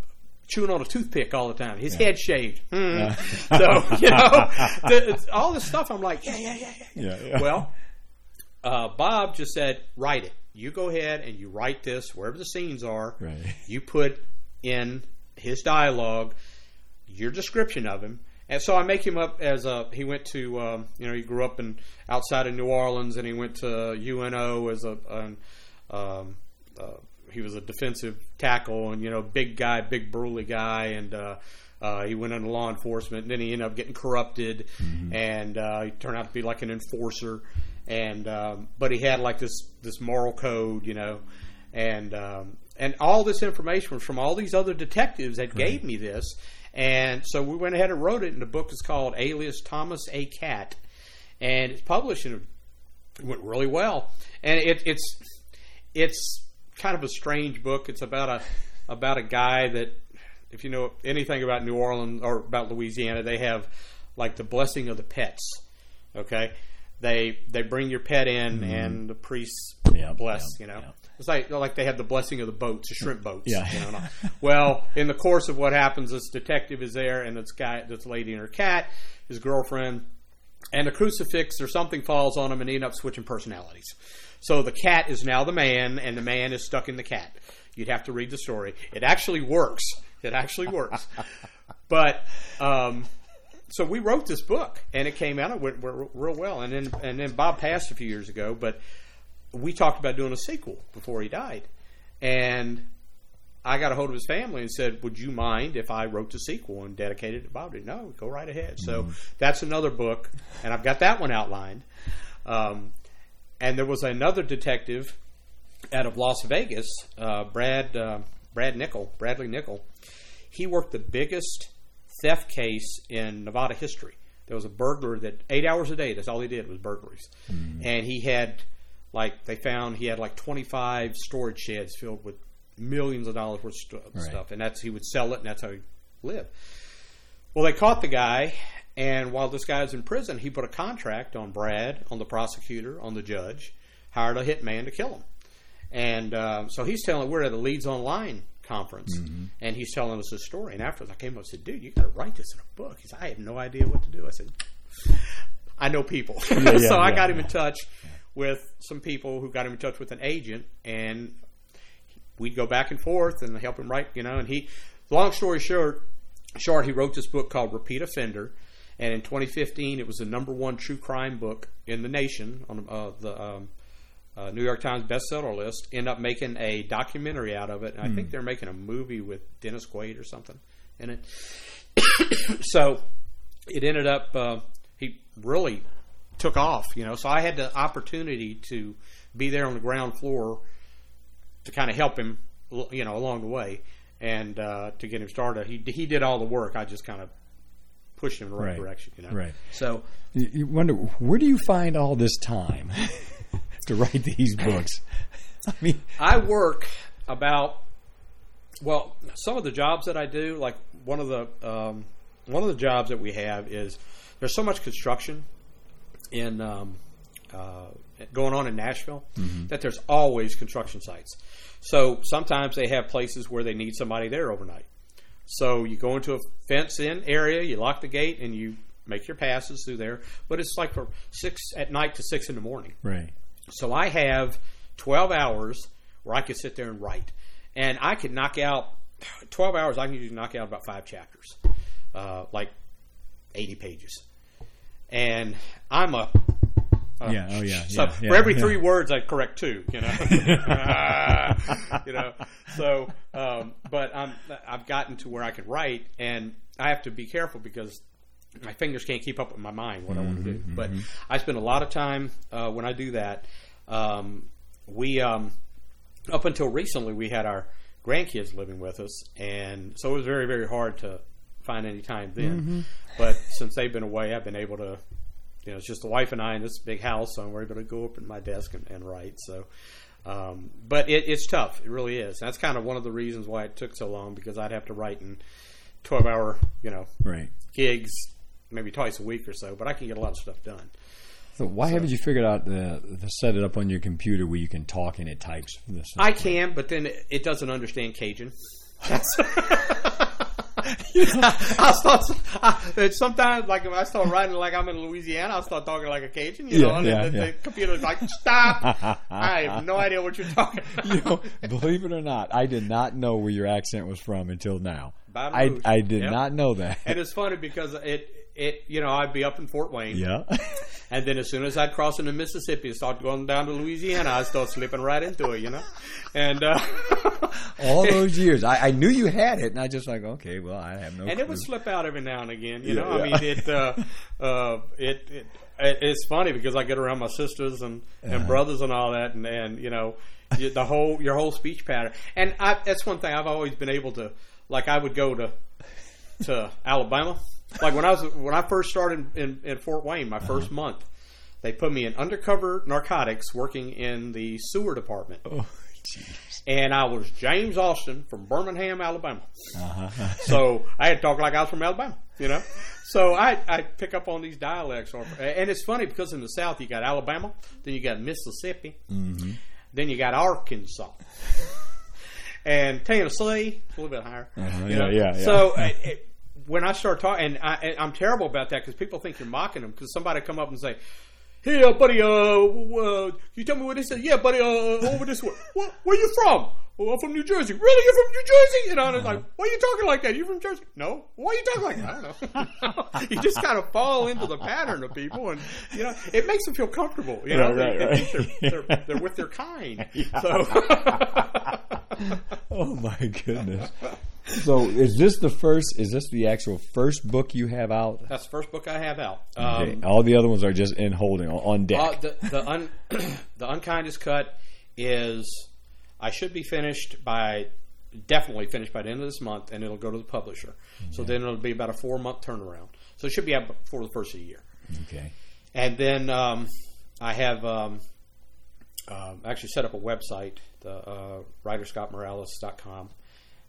chewing on a toothpick all the time. His yeah. head shaved. Mm. Yeah. So you know, the, all this stuff. I'm like, yeah, yeah, yeah, yeah. yeah, yeah. Well, uh, Bob just said, write it. You go ahead and you write this wherever the scenes are. Right. You put in his dialogue. your description of him. And so I make him up as a, he went to, um, you know, he grew up in outside of New Orleans, and he went to U N O as a, an, um, uh, he was a defensive tackle, and, you know, big guy, big burly guy, and uh, uh, he went into law enforcement, and then he ended up getting corrupted, mm-hmm. and uh, he turned out to be like an enforcer, and um, but he had like this, this moral code, you know, and um, and all this information was from all these other detectives that right. gave me this. And so we went ahead and wrote it, and the book is called Alias Thomas A. Cat, and it's published, and it went really well. And it, it's it's kind of a strange book. It's about a about a guy that, if you know anything about New Orleans or about Louisiana, they have like the blessing of the pets. Okay, they they bring your pet in, mm-hmm. and the priests yeah, bless. Yeah, you know. Yeah. It's like, like they have the blessing of the boats, the shrimp boats. Yeah. You know? Well, in the course of what happens, this detective is there, and this guy, this lady and her cat, his girlfriend, and a crucifix or something falls on him, and he ends up switching personalities. So the cat is now the man, and the man is stuck in the cat. You'd have to read the story. It actually works. It actually works. But um, so we wrote this book, and it came out. It went real well. And then and then Bob passed a few years ago, but we talked about doing a sequel before he died, and I got a hold of his family and said, would you mind if I wrote the sequel and dedicated it to Bob? No, go right ahead. Mm-hmm. So that's another book, and I've got that one outlined. Um, and there was another detective out of Las Vegas, uh, Brad uh, Brad Nickel, Bradley Nickel. He worked the biggest theft case in Nevada history. There was a burglar that eight hours a day, that's all he did was burglaries. Mm-hmm. And he had... Like, they found he had, like, twenty-five storage sheds filled with millions of dollars worth of st- right. stuff. And that's, he would sell it, and that's how he lived. Well, they caught the guy, and while this guy was in prison, he put a contract on Brad, on the prosecutor, on the judge, hired a hitman to kill him. And uh, so he's telling, we're at a Leeds Online conference, mm-hmm. and he's telling us this story. And afterwards, I came up and said, dude, you got to write this in a book. He said, I have no idea what to do. I said, I know people. Yeah, yeah, so yeah, I got yeah. him in touch. Yeah. With some people who got him in touch with an agent, and we'd go back and forth and help him write, you know, and he, long story short, short, he wrote this book called Repeat Offender, and in twenty fifteen, it was the number one true crime book in the nation on uh, the um, uh, New York Times bestseller list, ended up making a documentary out of it, and mm. I think they're making a movie with Dennis Quaid or something in it. So it ended up, uh, he really... took off, you know, so I had the opportunity to be there on the ground floor to kind of help him, you know, along the way, and uh, to get him started. He he did all the work. I just kind of pushed him in the right, right. direction, you know. Right. So you wonder, where do you find all this time to write these books? I mean, I work about well, some of the jobs that I do, like one of the um, one of the jobs that we have is there's so much construction in um, uh, going on in Nashville, mm-hmm. that there's always construction sites. So sometimes they have places where they need somebody there overnight. So you go into a fence-in area, you lock the gate, and you make your passes through there. But it's like from six at night to six in the morning. Right. So I have twelve hours where I could sit there and write. And I could knock out, twelve hours, I can usually knock out about five chapters, uh, like eighty pages. And I'm a uh, yeah, oh yeah. So yeah, yeah, for every yeah. three words, I correct two. You know, uh, you know. So, um, but I'm I've gotten to where I can write, and I have to be careful because my fingers can't keep up with my mind what mm-hmm, I want to do. Mm-hmm. But I spend a lot of time uh, when I do that. Um, we um, up until recently, we had our grandkids living with us, and so it was very very hard to find any time then. Mm-hmm. But since they've been away, I've been able to, you know, it's just the wife and I in this big house, so we're able to go up in my desk and, and write. So, um, but it, it's tough. It really is. And that's kind of one of the reasons why it took so long, because I'd have to write in twelve-hour, you know, right. gigs, maybe twice a week or so. But I can get a lot of stuff done. So why so. haven't you figured out the, the set it up on your computer where you can talk and it types? This I can, but then it, it doesn't understand Cajun. That's... You know, I start I, sometimes like if I start writing like I'm in Louisiana, I start talking like a Cajun, you yeah, know, and yeah, the, yeah. the computer's like, stop! I have no idea what you're talking about. You know, believe it or not, I did not know where your accent was from until now. Baton Rouge. I, I did yep. not know that. And it's funny because it, it you know, I'd be up in Fort Wayne. Yeah. And then as soon as I'd cross into Mississippi and start going down to Louisiana, I'd start slipping right into it, you know. And uh, all those years. I, I knew you had it, and I just like, okay, well, I have no And clue. It would slip out every now and again, you yeah, know. Yeah. I mean, it, uh, uh, it, it, it it's funny because I get around my sisters and, and uh-huh. brothers and all that, and, and you know, the whole your whole speech pattern. And I, that's one thing I've always been able to, like I would go to to Alabama. Like when I was when I first started in, in Fort Wayne, my first uh-huh. month, they put me in undercover narcotics working in the sewer department. Oh, jeez! And I was James Austin from Birmingham, Alabama. Uh-huh. So I had to talk like I was from Alabama, you know. So I I pick up on these dialects, or, and it's funny because in the South you got Alabama, then you got Mississippi, mm-hmm. then you got Arkansas. And Tennessee, a little bit higher. Uh-huh, you know? yeah, yeah, yeah. So it, it, when I start talking, and, I, and I'm terrible about that because people think you're mocking them because somebody come up and say, "Hey, uh, buddy, uh, uh, you tell me what this is?" "Yeah, buddy, uh, over this way." "What, where you from?" "Well, I'm from New Jersey." "Really? You're from New Jersey?" You know, and it's like, "Why are you talking like that? You from Jersey?" "No." "Why are you talking like that?" I don't know. You just kind of fall into the pattern of people, and you know, it makes them feel comfortable. You know, right, they, right, right. They're, they're, they're with their kind. Yeah. So, oh my goodness. So, is this the first? Is this the actual first book you have out? That's the first book I have out. Um, okay. All the other ones are just in holding on deck. Uh, the the, un, the Unkindest Cut is. I should be finished by, definitely finished by the end of this month, and it'll go to the publisher. Okay. So then it'll be about a four-month turnaround. So it should be out before the first of the year. Okay. And then um, I have um, uh, actually set up a website, the, uh, writer scott morales dot com,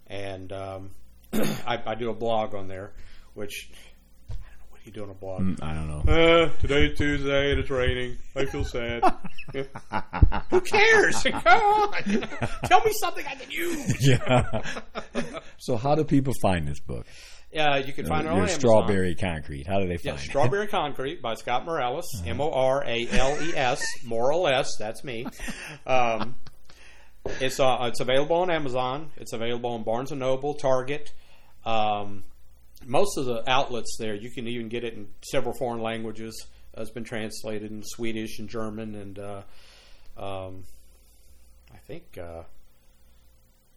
and um, I, I do a blog on there, which... You doing a blog? Mm, I don't know. Uh, today's Tuesday and it's raining. I feel sad. Yeah. Who cares? Go on. Tell me something I can use. Yeah. So, how do people find this book? Uh, you can find uh, it on Amazon. Strawberry Concrete. How do they find yeah, it? Strawberry Concrete by Scott Morales. Uh-huh. M O R A L E S. Morales. That's me. Um, it's uh, it's available on Amazon. It's available on Barnes and Noble, Target. Um, Most of the outlets there, you can even get it in several foreign languages. Uh, it's been translated in Swedish and German and uh, um, I think uh,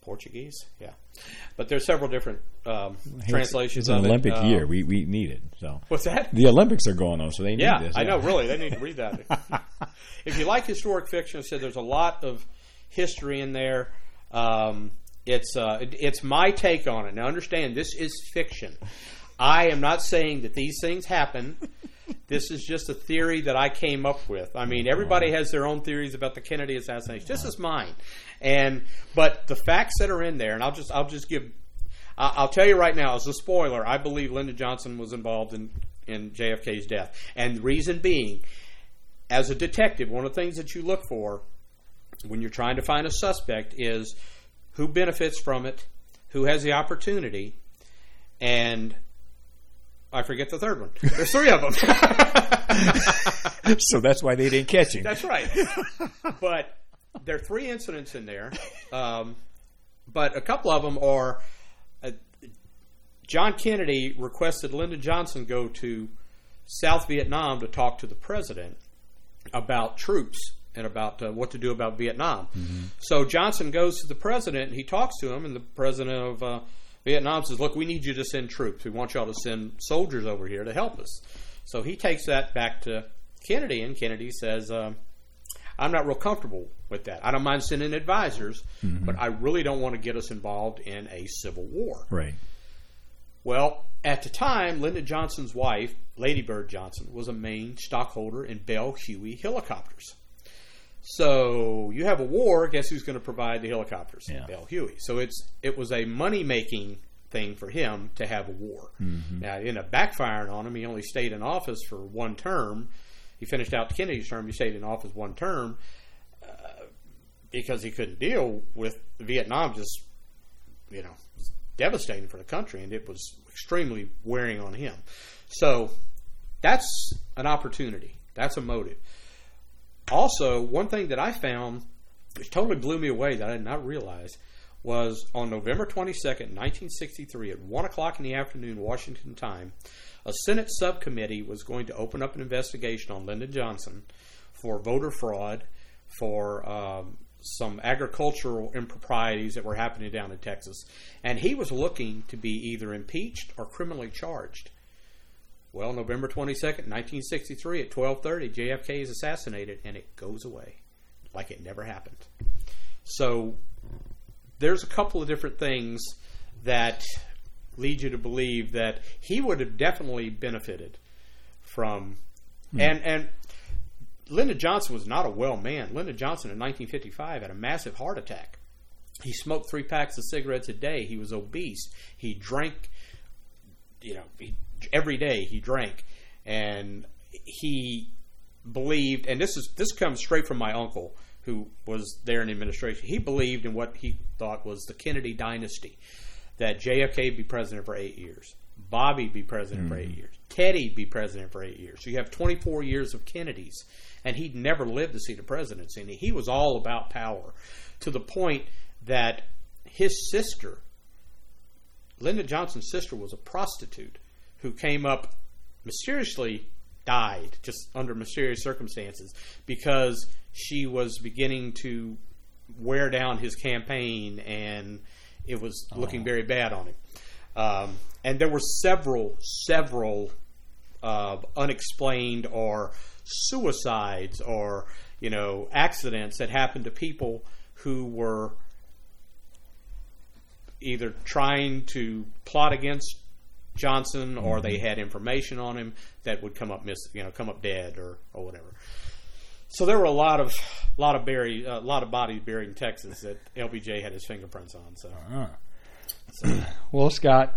Portuguese. Yeah, but there's several different um, hey, translations. It's an of Olympic it. year. Um, we we need it. So what's that? The Olympics are going on, so they need yeah, this. Yeah, I know. Really, they need to read that. If you like historic fiction, I said there's a lot of history in there. Um, It's uh, it's my take on it. Now, understand, this is fiction. I am not saying that these things happen. This is just a theory that I came up with. I mean, everybody has their own theories about the Kennedy assassination. This is mine. And but the facts that are in there, and I'll just I'll just give. I'll tell you right now, as a spoiler, I believe Lyndon Johnson was involved in, in J F K's death. And the reason being, as a detective, one of the things that you look for when you're trying to find a suspect is who benefits from it, who has the opportunity, and I forget the third one. There's three of them. So that's why they didn't catch him. That's right. But there are three incidents in there, um, but a couple of them are uh, John Kennedy requested Lyndon Johnson go to South Vietnam to talk to the president about troops and about uh, what to do about Vietnam. Mm-hmm. So Johnson goes to the president, and he talks to him, and the president of uh, Vietnam says, "Look, we need you to send troops. We want y'all to send soldiers over here to help us." So he takes that back to Kennedy, and Kennedy says, um, "I'm not real comfortable with that. I don't mind sending advisors, mm-hmm. but I really don't want to get us involved in a civil war." Right. Well, at the time, Lyndon Johnson's wife, Lady Bird Johnson, was a main stockholder in Bell Huey helicopters. So you have a war, guess who's going to provide the helicopters? Yeah. Bell Huey. So it's it was a money-making thing for him to have a war. Mm-hmm. Now, it ended up backfiring on him. He only stayed in office for one term. He finished out Kennedy's term. He stayed in office one term uh, because he couldn't deal with Vietnam. Just, you know, devastating for the country, and it was extremely wearing on him. So that's an opportunity. That's a motive. Also, one thing that I found, which totally blew me away that I did not realize, was on November twenty-second, nineteen sixty-three, at one o'clock in the afternoon, Washington time, a Senate subcommittee was going to open up an investigation on Lyndon Johnson for voter fraud, for um, some agricultural improprieties that were happening down in Texas. And he was looking to be either impeached or criminally charged. Well, November twenty-second, nineteen sixty-three, at twelve thirty, J F K is assassinated, and it goes away like it never happened. So there's a couple of different things that lead you to believe that he would have definitely benefited from... Hmm. And, and Lyndon Johnson was not a well man. Lyndon Johnson in nineteen fifty-five had a massive heart attack. He smoked three packs of cigarettes a day. He was obese. He drank, you know... He, every day he drank, and he believed, and this is this comes straight from my uncle who was there in the administration, he believed in what he thought was the Kennedy dynasty, that J F K be president for eight years, Bobby be president mm-hmm. for eight years, Teddy be president for eight years. So you have twenty-four years of Kennedys, and he'd never lived to see the presidency, and he was all about power, to the point that his sister, Lyndon Johnson's sister, was a prostitute who came up, mysteriously died, just under mysterious circumstances, because she was beginning to wear down his campaign, and it was oh. looking very bad on him. Um, and there were several, several uh, unexplained or suicides or, you know, accidents that happened to people who were either trying to plot against Johnson, or they had information on him that would come up miss, you know, come up dead or, or whatever. So there were a lot of lot of buried, a uh, lot of bodies buried in Texas that L B J had his fingerprints on. So, uh-huh. so. Well, Scott,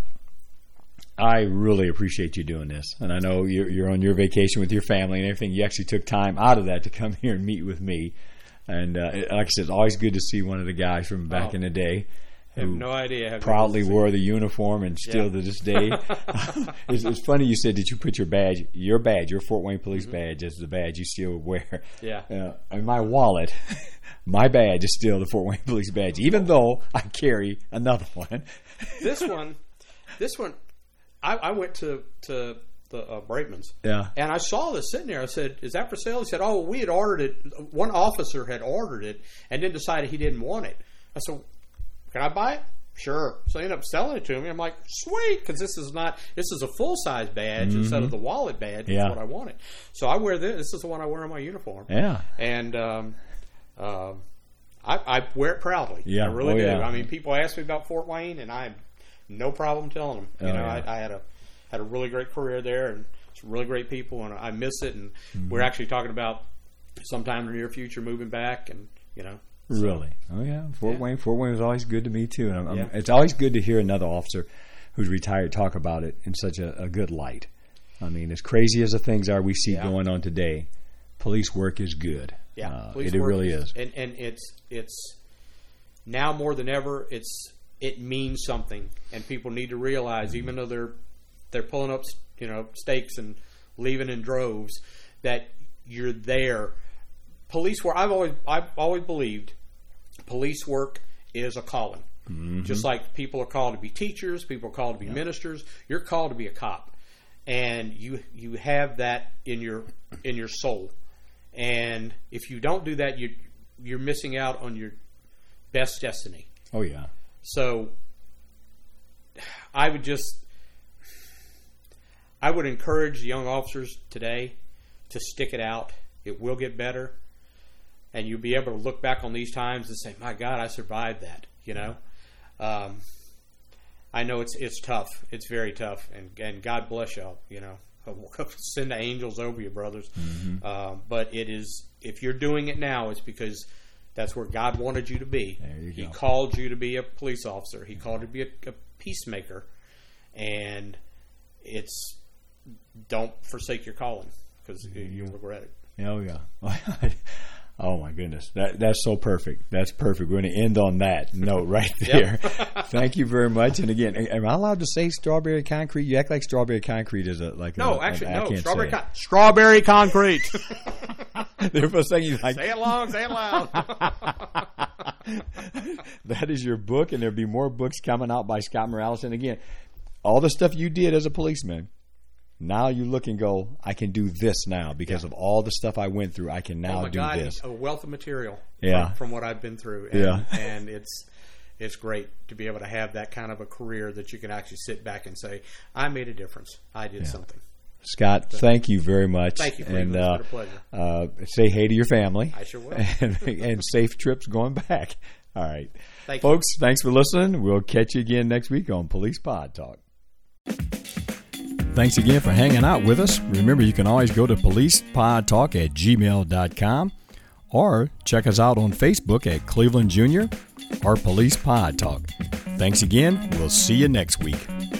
I really appreciate you doing this, and I know you're, you're on your vacation with your family and everything. You actually took time out of that to come here and meet with me, and uh, like I said, it's always good to see one of the guys from back oh. in the day. I have no idea. Have proudly wore the uniform and still yeah. to this day. it's, it's funny you said that you put your badge, your badge, your Fort Wayne Police mm-hmm. badge is the badge you still wear. Yeah. Uh, and my wallet, my badge is still the Fort Wayne Police badge, even though I carry another one. this one, this one, I, I went to, to the uh, Braitman's. Yeah. And I saw this sitting there. I said, is that for sale? He said, oh, we had ordered it. One officer had ordered it and then decided he didn't want it. I said, can I buy it? Sure. So they end up selling it to me. I'm like, sweet, because this is not this is a full size badge mm-hmm. instead of the wallet badge. That's yeah. what I wanted. So I wear this. This is the one I wear in my uniform. Yeah. And um, uh, I, I wear it proudly. Yeah. I really oh, do. Yeah. I mean, people ask me about Fort Wayne, and I have no problem telling them. You oh, know, yeah. I, I had a had a really great career there, and some really great people, and I miss it. And mm-hmm. we're actually talking about sometime in the near future moving back, and you know. So, really? Oh, yeah. Fort yeah. Wayne. Fort Wayne was always good to me, too. And I'm, yeah. I'm, it's always good to hear another officer who's retired talk about it in such a, a good light. I mean, as crazy as the things are we see yeah. going on today, police work is good. Yeah, uh, police it, work. It really is. And, and it's it's now more than ever, it's it means something. And people need to realize, mm-hmm. even though they're, they're pulling up you know stakes and leaving in droves, that you're there. Police work, I've always I've always believed, police work is a calling. Mm-hmm. Just like people are called to be teachers, people are called to be yeah. ministers, you're called to be a cop. And you you have that in your in your soul. And if you don't do that, you you're missing out on your best destiny. Oh yeah. So I would just I would encourage young officers today to stick it out. It will get better. And you'll be able to look back on these times and say, my God, I survived that, you know? Um, I know it's it's tough. It's very tough. And and God bless y'all, you know? Send the angels over you, brothers. Mm-hmm. Uh, but it is, if you're doing it now, it's because that's where God wanted you to be. There you go. He called you to be a police officer. He mm-hmm. called you to be a, a peacemaker. And it's, don't forsake your calling because mm-hmm. you'll regret it. Oh, yeah. Oh, my goodness. That, that's so perfect. That's perfect. We're going to end on that note right there. Thank you very much. And, again, am I allowed to say Strawberry Concrete? You act like Strawberry Concrete is a like No, a, actually, a, no. Strawberry, con- strawberry Concrete. They're for saying you like. Say it long, say it loud. that is your book, and there'll be more books coming out by Scott Morales. And again, all the stuff you did as a policeman, now you look and go, I can do this now because yeah. of all the stuff I went through. I can now oh my do God, this. A wealth of material yeah. from, from what I've been through. And, yeah. and it's it's great to be able to have that kind of a career that you can actually sit back and say, I made a difference. I did yeah. something. Scott, thank you very much. Thank you for having me. It's been a pleasure. Uh, say hey to your family. I sure will. and, and safe trips going back. All right. Thank Folks, you. Thanks for listening. We'll catch you again next week on Police Pod Talk. Thanks again for hanging out with us. Remember, you can always go to policepodtalk at gmail dot com or check us out on Facebook at Cleveland Junior or Police Pod Talk. Thanks again. We'll see you next week.